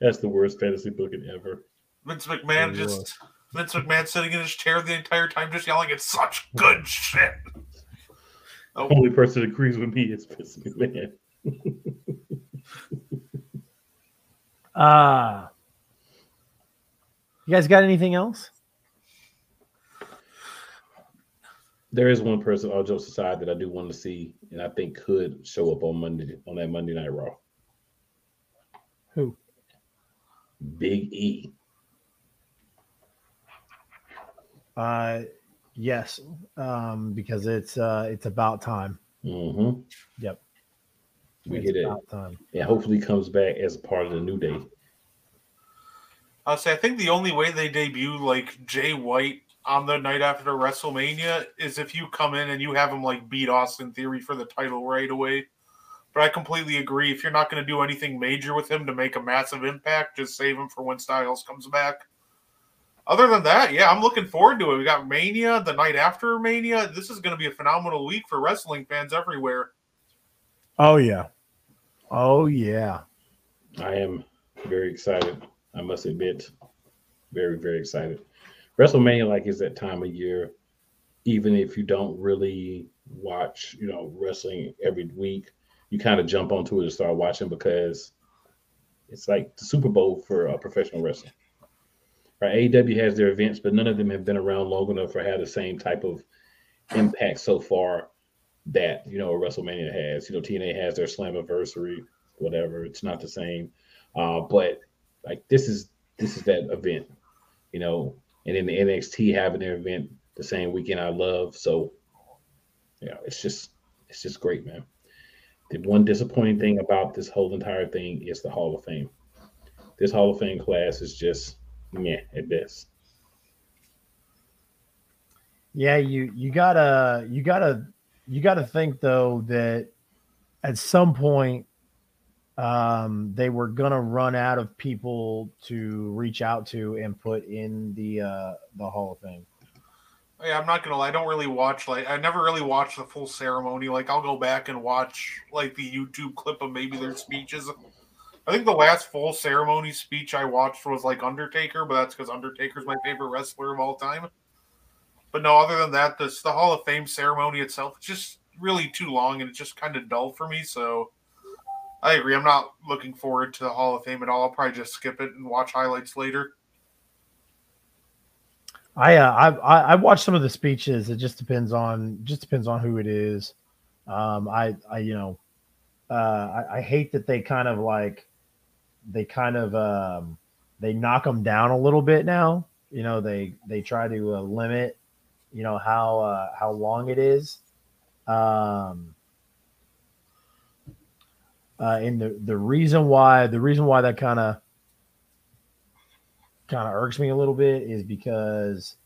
That's the worst fantasy booking ever. Vince McMahon and just. Ross. Vince McMahon sitting in his chair the entire time just yelling, it's such good shit. Oh. The only person that agrees with me is Vince McMahon. uh, you guys got anything else? There is one person, all jokes aside, that I do want to see and I think could show up on Monday on that Monday Night Raw. Who? Big E. Uh, yes, um, because it's uh, it's about time. Mm-hmm. Yep, we it's get about it. Time. Yeah, hopefully comes back as part of the New Day. I'll say I think the only way they debut like Jay White on the night after WrestleMania is if you come in and you have him like beat Austin Theory for the title right away. But I completely agree. If you're not going to do anything major with him to make a massive impact, just save him for when Styles comes back. Other than that, yeah, I'm looking forward to it. We got Mania, the night after Mania. This is going to be a phenomenal week for wrestling fans everywhere. Oh, yeah. Oh, yeah. I am very excited, I must admit. very, very excited. WrestleMania, like, is that time of year, even if you don't really watch, you know, wrestling every week, you kind of jump onto it and start watching because it's like the Super Bowl for uh, professional wrestling. Right? A E W has their events, but none of them have been around long enough or had the same type of impact so far that, you know, WrestleMania has. You know, T N A has their Slammiversary, whatever. It's not the same. Uh, but, like, this is this is that event, you know. And then the N X T having their event the same weekend I love. So, yeah, you know, it's just it's just great, man. The one disappointing thing about this whole entire thing is the Hall of Fame. This Hall of Fame class is just, meh, at best. Yeah, you you gotta you gotta you gotta think though that at some point um, they were gonna run out of people to reach out to and put in the uh, the Hall of Fame. Yeah, I'm not gonna lie. I don't really watch like I never really watch the full ceremony. Like I'll go back and watch like the YouTube clip of maybe their speeches. I think the last full ceremony speech I watched was like Undertaker, but that's because Undertaker's my favorite wrestler of all time. But no, other than that, this, the Hall of Fame ceremony itself, it's just really too long and it's just kind of dull for me. So I agree. I'm not looking forward to the Hall of Fame at all. I'll probably just skip it and watch highlights later. I uh, I I watched some of the speeches. It just depends on just depends on who it is. Um, I I you know uh, I, I hate that they kind of like they kind of um, they knock them down a little bit now. You know they they try to uh, limit you know how uh, how long it is. Um, uh, and the the reason why the reason why that kind of kind of irks me a little bit is because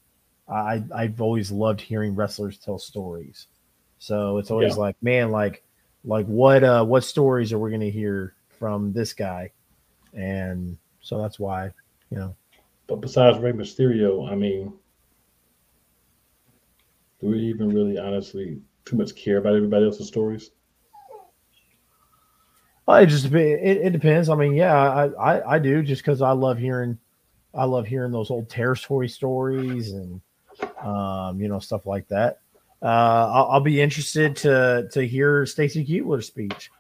I I've always loved hearing wrestlers tell stories. So it's always yeah. like, man, like, like what, uh, what stories are we going to hear from this guy? And so that's why, you know, but besides Rey Mysterio, I mean, do we even really honestly too much care about everybody else's stories? Well, it just, it, it depends. I mean, yeah, I, I, I do just cause I love hearing, I love hearing those old territory stories and, um, you know, stuff like that. Uh, I'll, I'll be interested to to hear Stacy Keibler's speech.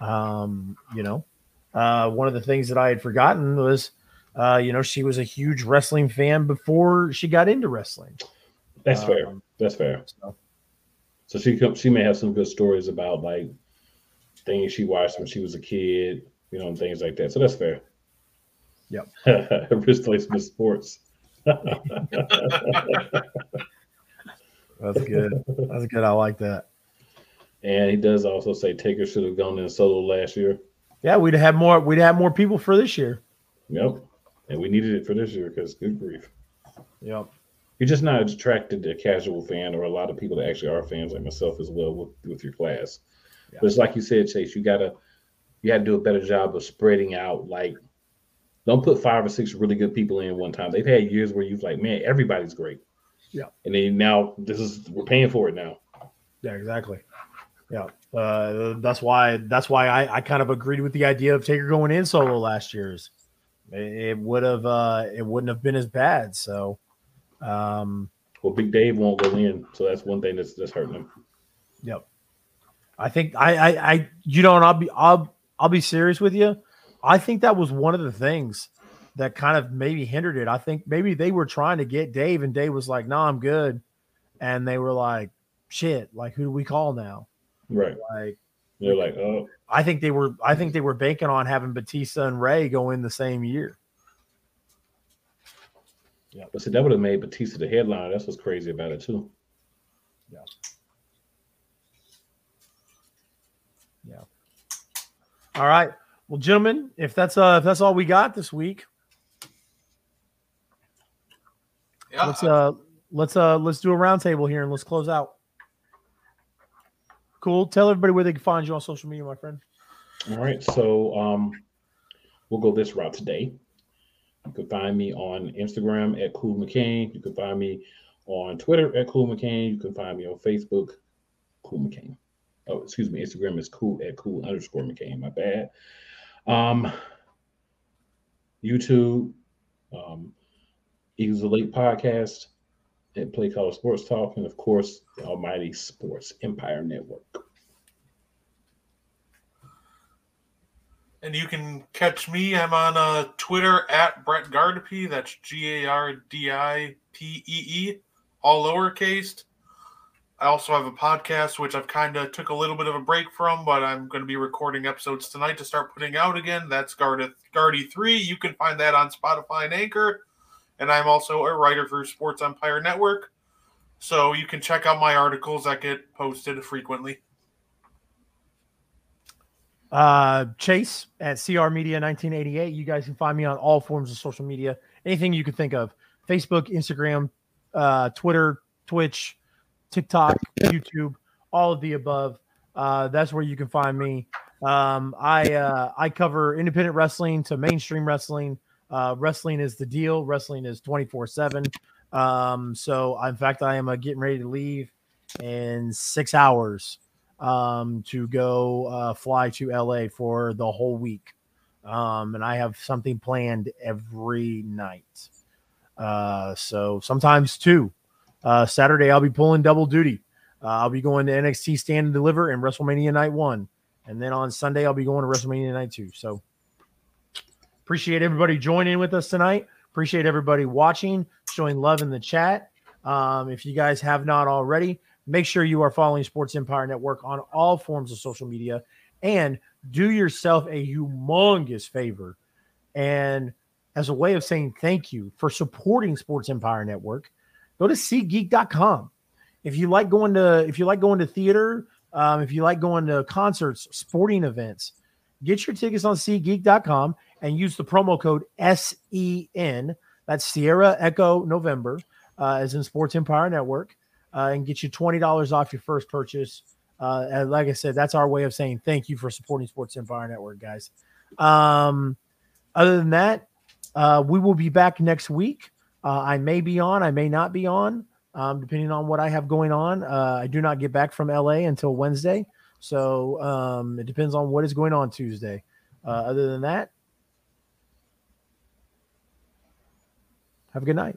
Um, you know, uh, one of the things that I had forgotten was, uh, you know, she was a huge wrestling fan before she got into wrestling. That's um, fair. That's fair. So, so she she may have some good stories about like things she watched when she was a kid, you know, and things like that. So that's fair. Yep. Replacement sports. That's good. That's good. I like that. And he does also say Taker should have gone in solo last year. Yeah, we'd have more. We'd have more people for this year. Yep. And we needed it for this year because good grief. Yep. You're just not attracted to a casual fan or a lot of people that actually are fans like myself as well with, with your class. Yeah. But it's like you said, Chase. You gotta you gotta do a better job of spreading out like. Don't put five or six really good people in one time. They've had years where you've like, man, everybody's great. Yeah. And then now this is, we're paying for it now. Yeah, exactly. Yeah. Uh, that's why, that's why I, I kind of agreed with the idea of Taker going in solo last year's. It, it would have, uh, it wouldn't have been as bad. So, um, well, Big Dave won't go in. So that's one thing that's, that's hurting him. Yep. I think I, I, I, you know, and I'll be, I'll, I'll be serious with you. I think that was one of the things that kind of maybe hindered it. I think maybe they were trying to get Dave, and Dave was like, no, nah, I'm good. And they were like, shit, like, who do we call now? Right. Like, they're like, oh. I think they were, I think they were banking on having Batista and Ray go in the same year. Yeah. But see, that would have made Batista the headliner. That's what's crazy about it, too. Yeah. Yeah. All right. Well, gentlemen, if that's uh, if that's all we got this week, yeah. let's uh, let's uh, let's do a roundtable here and let's close out. Cool. Tell everybody where they can find you on social media, my friend. All right, so um, we'll go this route today. You can find me on Instagram at Cool McCain. You can find me on Twitter at Cool McCain. You can find me on Facebook, Cool McCain. Oh, excuse me. Instagram is cool at cool underscore McCain. My bad. Um, YouTube, um, Eagles Elite Podcast at Play Color Sports Talk, and of course, the Almighty Sports Empire Network. And you can catch me. I'm on uh, Twitter at Brett Gardipee. That's G A R D I P E E, all lowercase. I also have a podcast, which I've kind of took a little bit of a break from, but I'm going to be recording episodes tonight to start putting out again. That's Gardy three. You can find that on Spotify and Anchor. And I'm also a writer for Sports Empire Network. So you can check out my articles that get posted frequently. Uh, Chase at C R Media nineteen eighty-eight. You guys can find me on all forms of social media. Anything you can think of. Facebook, Instagram, uh, Twitter, Twitch, TikTok, YouTube, all of the above. Uh, that's where you can find me. Um, I uh, I cover independent wrestling to mainstream wrestling. Uh, wrestling is the deal. Wrestling is twenty-four seven. Um, so, in fact, I am uh, getting ready to leave in six hours um, to go uh, fly to L A for the whole week. Um, and I have something planned every night. Uh, so, sometimes two. Uh, Saturday, I'll be pulling double duty. Uh, I'll be going to N X T Stand and Deliver and WrestleMania Night one. And then on Sunday, I'll be going to WrestleMania Night two. So appreciate everybody joining with us tonight. Appreciate everybody watching, showing love in the chat. Um, if you guys have not already, make sure you are following Sports Empire Network on all forms of social media. And do yourself a humongous favor. And as a way of saying thank you for supporting Sports Empire Network, go to see geek dot com. If you like going to if you like going to theater, um, if you like going to concerts, sporting events, get your tickets on see geek dot com and use the promo code S E N. That's Sierra Echo November, uh, as in Sports Empire Network, uh, and get you twenty dollars off your first purchase. Uh, and like I said, that's our way of saying thank you for supporting Sports Empire Network, guys. Um, other than that, uh, we will be back next week. Uh, I may be on, I may not be on, um, depending on what I have going on. Uh, I do not get back from L A until Wednesday, so um, it depends on what is going on Tuesday. Uh, other than that, have a good night.